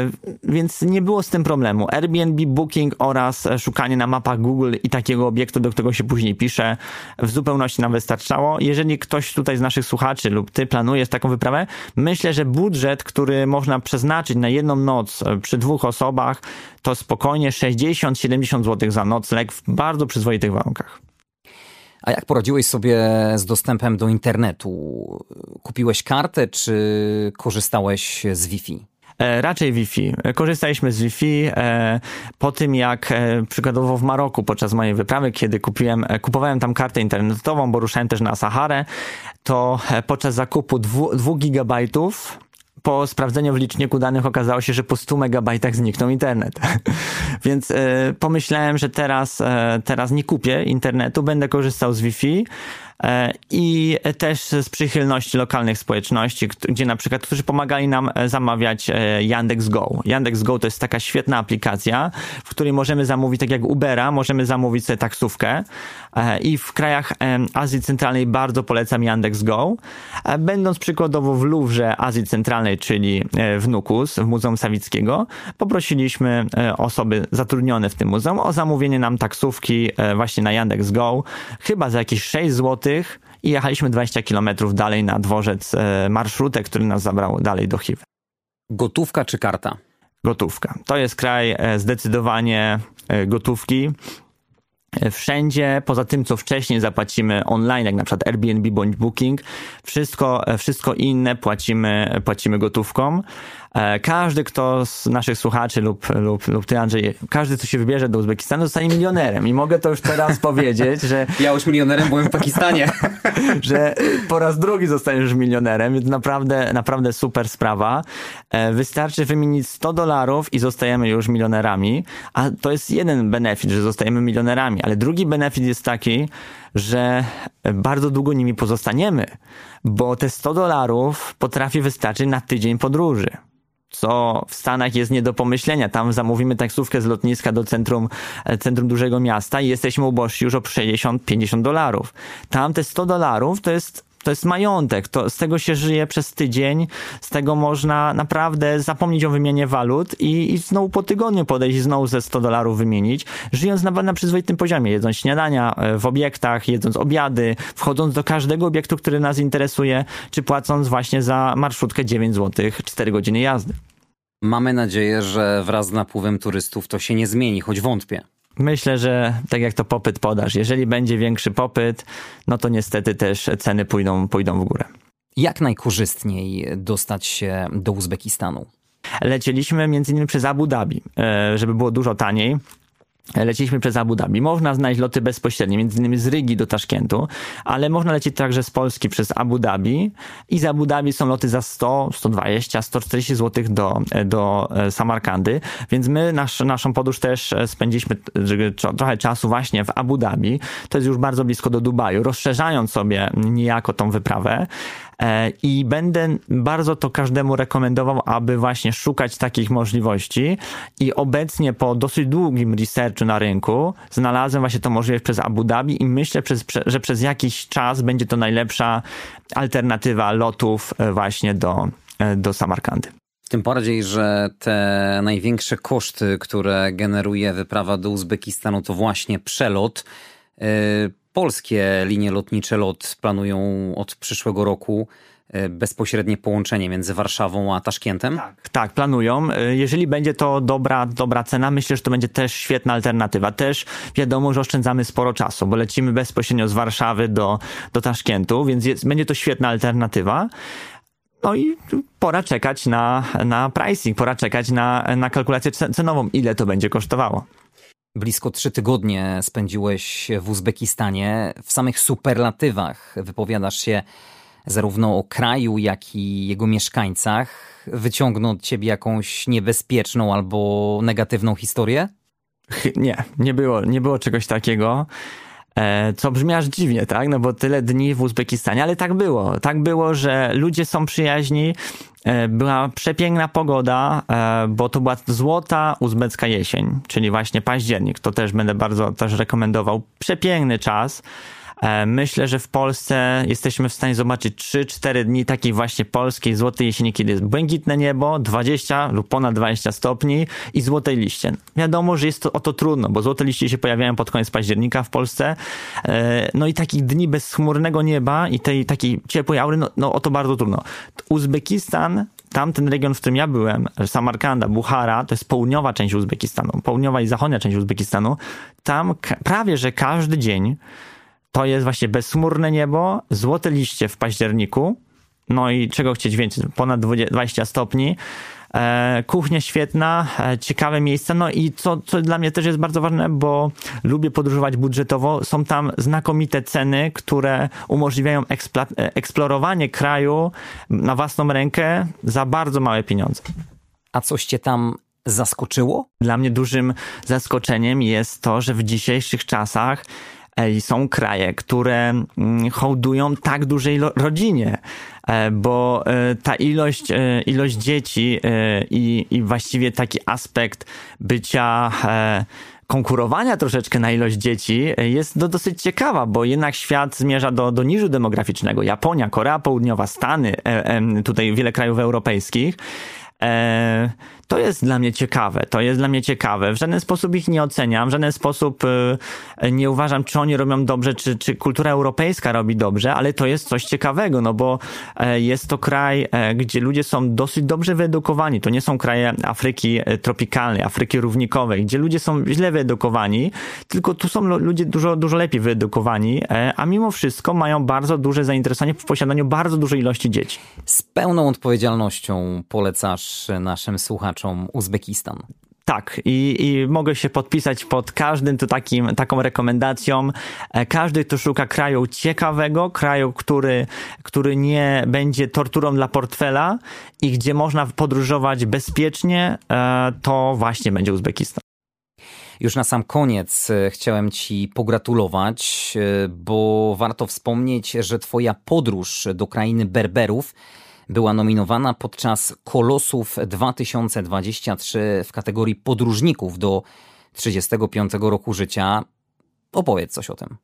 więc nie było z tym problemu. Airbnb, Booking oraz szukanie na mapach Google i takiego obiektu, do którego się później pisze, w zupełności nam wystarczało. Jeżeli ktoś tutaj z naszych słuchaczy lub ty planujesz taką wyprawę, myślę, że budżet, który można przeznaczyć na jedną noc przy dwóch osobach, to spokojnie 60-70 zł za nocleg w bardzo przyzwoitych warunkach. A jak poradziłeś sobie z dostępem do internetu? Kupiłeś kartę czy korzystałeś z Wi-Fi? Raczej Wi-Fi. Korzystaliśmy z Wi-Fi po tym, jak przykładowo w Maroku podczas mojej wyprawy, kiedy kupowałem tam kartę internetową, bo ruszałem też na Saharę, to podczas zakupu 2 gigabajtów po sprawdzeniu w liczniku danych okazało się, że po 100 megabajtach zniknął internet. Więc pomyślałem, że teraz nie kupię internetu, będę korzystał z Wi-Fi. I też z przychylności lokalnych społeczności, gdzie na przykład, którzy pomagali nam zamawiać Yandex Go. Yandex Go to jest taka świetna aplikacja, w której możemy zamówić, tak jak Ubera, możemy zamówić sobie taksówkę i w krajach Azji Centralnej bardzo polecam Yandex Go. Będąc przykładowo w Luwrze Azji Centralnej, czyli w Nukus, w Muzeum Sawickiego, poprosiliśmy osoby zatrudnione w tym muzeum o zamówienie nam taksówki właśnie na Yandex Go, chyba za jakieś 6 zł, i jechaliśmy 20 km dalej na dworzec marszrutek, który nas zabrał dalej do Chiwy. Gotówka czy karta? Gotówka. To jest kraj zdecydowanie gotówki. Wszędzie, poza tym, co wcześniej zapłacimy online, jak na przykład Airbnb bądź Booking, wszystko inne płacimy gotówką. Każdy, kto z naszych słuchaczy lub ty, Andrzej, każdy, kto się wybierze do Uzbekistanu, zostanie milionerem. I mogę to już teraz powiedzieć, że... Ja już milionerem byłem w Pakistanie. Że po raz drugi zostaniesz milionerem, więc naprawdę, naprawdę super sprawa. Wystarczy wymienić $100 i zostajemy już milionerami. A to jest jeden benefit, że zostajemy milionerami. Ale drugi benefit jest taki, że bardzo długo nimi pozostaniemy, bo te $100 potrafi wystarczyć na tydzień podróży. Co w Stanach jest nie do pomyślenia. Tam zamówimy taksówkę z lotniska do centrum dużego miasta i jesteśmy ubożsi już o $60-50. Tam te $100 to jest majątek. Z tego się żyje przez tydzień. Z tego można naprawdę zapomnieć o wymianie walut i znowu po tygodniu podejść i znowu ze $100 wymienić. Żyjąc nawet na przyzwoitym poziomie. Jedząc śniadania w obiektach, jedząc obiady, wchodząc do każdego obiektu, który nas interesuje, czy płacąc właśnie za marszrutkę 9 zł, 4 godziny jazdy. Mamy nadzieję, że wraz z napływem turystów to się nie zmieni, choć wątpię. Myślę, że tak jak to popyt podaż. Jeżeli będzie większy popyt, no to niestety też ceny pójdą w górę. Jak najkorzystniej dostać się do Uzbekistanu? Lecieliśmy m.in. przez Abu Dhabi, żeby było dużo taniej. Leciliśmy przez Abu Dhabi. Można znaleźć loty bezpośrednie, między innymi z Rygi do Taszkentu, ale można lecieć także z Polski przez Abu Dhabi i z Abu Dhabi są loty za 100, 120, 140 zł do Samarkandy, więc my naszą podróż też spędziliśmy trochę czasu właśnie w Abu Dhabi. To jest już bardzo blisko do Dubaju, rozszerzając sobie niejako tą wyprawę. i będę bardzo to każdemu rekomendował, aby właśnie szukać takich możliwości i obecnie po dosyć długim researchu na rynku znalazłem właśnie tą możliwość przez Abu Dhabi i myślę, że przez jakiś czas będzie to najlepsza alternatywa lotów właśnie do Samarkandy. Tym bardziej, że te największe koszty, które generuje wyprawa do Uzbekistanu, to właśnie przelot. Polskie linie lotnicze LOT planują od przyszłego roku bezpośrednie połączenie między Warszawą a Taszkentem? Tak, planują. Jeżeli będzie to dobra cena, myślę, że to będzie też świetna alternatywa. Też wiadomo, że oszczędzamy sporo czasu, bo lecimy bezpośrednio z Warszawy do Taszkentu, więc będzie to świetna alternatywa. No i pora czekać na pricing, pora czekać na kalkulację cenową, ile to będzie kosztowało. Blisko 3 tygodnie spędziłeś w Uzbekistanie. W samych superlatywach wypowiadasz się zarówno o kraju, jak i jego mieszkańcach. Wyciągnął od ciebie jakąś niebezpieczną albo negatywną historię? Nie było czegoś takiego. Co brzmi aż dziwnie, tak? No bo tyle dni w Uzbekistanie, ale tak było. Tak było, że ludzie są przyjaźni, była przepiękna pogoda, bo to była złota uzbecka jesień, czyli właśnie październik. To też będę bardzo też rekomendował. Przepiękny czas. Myślę, że w Polsce jesteśmy w stanie zobaczyć 3-4 dni takiej właśnie polskiej złotej jesieni, kiedy jest błękitne niebo, 20 lub ponad 20 stopni i złote liście. Wiadomo, że jest to trudno, bo złote liście się pojawiają pod koniec października w Polsce. No i takich dni bez chmurnego nieba i tej takiej ciepłej aury, no o to bardzo trudno. Uzbekistan, tamten region, w którym ja byłem, Samarkanda, Buchara, to jest południowa część Uzbekistanu, południowa i zachodnia część Uzbekistanu, tam prawie że każdy dzień to jest właśnie bezchmurne niebo, złote liście w październiku, no i czego chcieć więcej, ponad 20 stopni, kuchnia świetna, ciekawe miejsca, no i co dla mnie też jest bardzo ważne, bo lubię podróżować budżetowo, są tam znakomite ceny, które umożliwiają eksplorowanie kraju na własną rękę za bardzo małe pieniądze. A coś cię tam zaskoczyło? Dla mnie dużym zaskoczeniem jest to, że w dzisiejszych czasach są kraje, które hołdują tak dużej rodzinie, bo ta ilość dzieci i właściwie taki aspekt bycia konkurowania troszeczkę na ilość dzieci jest dosyć ciekawa, bo jednak świat zmierza do niżu demograficznego. Japonia, Korea Południowa, Stany, tutaj wiele krajów europejskich. To jest dla mnie ciekawe, W żaden sposób ich nie oceniam, w żaden sposób nie uważam, czy oni robią dobrze, czy kultura europejska robi dobrze, ale to jest coś ciekawego, no bo jest to kraj, gdzie ludzie są dosyć dobrze wyedukowani. To nie są kraje Afryki tropikalnej, Afryki równikowej, gdzie ludzie są źle wyedukowani, tylko tu są ludzie dużo lepiej wyedukowani, a mimo wszystko mają bardzo duże zainteresowanie w posiadaniu bardzo dużej ilości dzieci. Z pełną odpowiedzialnością polecasz naszym słuchaczom Uzbekistan. Tak, i mogę się podpisać pod każdym tu taką rekomendacją. Każdy, kto szuka kraju ciekawego, kraju, który nie będzie torturą dla portfela i gdzie można podróżować bezpiecznie, to właśnie będzie Uzbekistan. Już na sam koniec chciałem ci pogratulować, bo warto wspomnieć, że twoja podróż do krainy Berberów była nominowana podczas Kolosów 2023 w kategorii podróżników do 35 roku życia. Opowiedz coś o tym.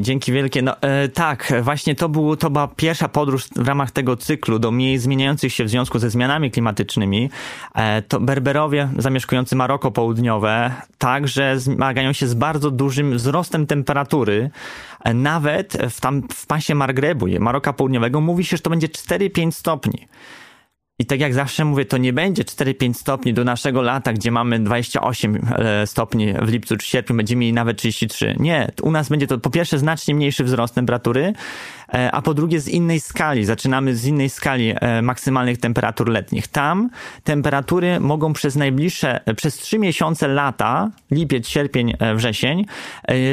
Dzięki wielkie. No, tak, właśnie to była pierwsza podróż w ramach tego cyklu do miejsc zmieniających się w związku ze zmianami klimatycznymi. To Berberowie zamieszkujący Maroko Południowe także zmagają się z bardzo dużym wzrostem temperatury. Nawet w pasie Magrebu, Maroka Południowego, mówi się, że to będzie 4-5 stopni. I tak jak zawsze mówię, to nie będzie 4-5 stopni do naszego lata, gdzie mamy 28 stopni w lipcu czy sierpniu, będziemy mieli nawet 33. Nie, u nas będzie to po pierwsze znacznie mniejszy wzrost temperatury, a po drugie z innej skali. Zaczynamy z innej skali maksymalnych temperatur letnich. Tam temperatury mogą przez 3 miesiące lata, lipiec, sierpień, wrzesień,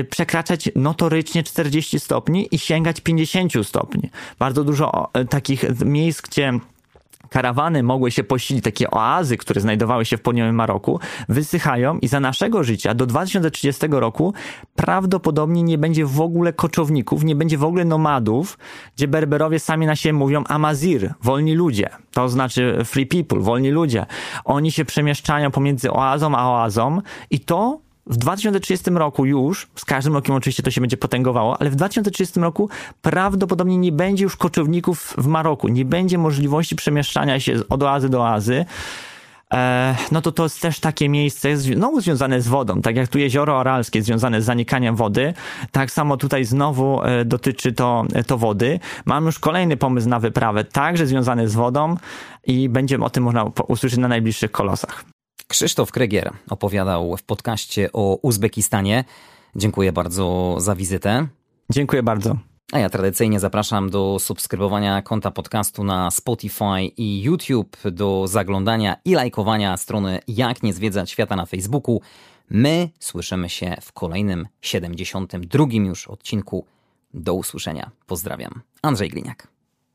przekraczać notorycznie 40 stopni i sięgać 50 stopni. Bardzo dużo takich miejsc, gdzie karawany mogły się posilić, takie oazy, które znajdowały się w południowym Maroku, wysychają i za naszego życia do 2030 roku prawdopodobnie nie będzie w ogóle koczowników, nie będzie w ogóle nomadów, gdzie Berberowie sami na siebie mówią amazir, wolni ludzie, to znaczy free people, wolni ludzie. Oni się przemieszczają pomiędzy oazą a oazą i to w 2030 roku już, z każdym rokiem oczywiście to się będzie potęgowało, ale w 2030 roku prawdopodobnie nie będzie już koczowników w Maroku, nie będzie możliwości przemieszczania się od oazy do oazy. No to jest też takie miejsce znowu związane z wodą, tak jak tu Jezioro Aralskie jest związane z zanikaniem wody, tak samo tutaj znowu dotyczy to wody. Mam już kolejny pomysł na wyprawę, także związany z wodą i będzie o tym można usłyszeć na najbliższych kolosach. Krzysztof Krygier opowiadał w podcaście o Uzbekistanie. Dziękuję bardzo za wizytę. Dziękuję bardzo. A ja tradycyjnie zapraszam do subskrybowania konta podcastu na Spotify i YouTube, do zaglądania i lajkowania strony Jak Nie Zwiedzać Świata na Facebooku. My słyszymy się w kolejnym 72. już odcinku. Do usłyszenia. Pozdrawiam. Andrzej Gliniak.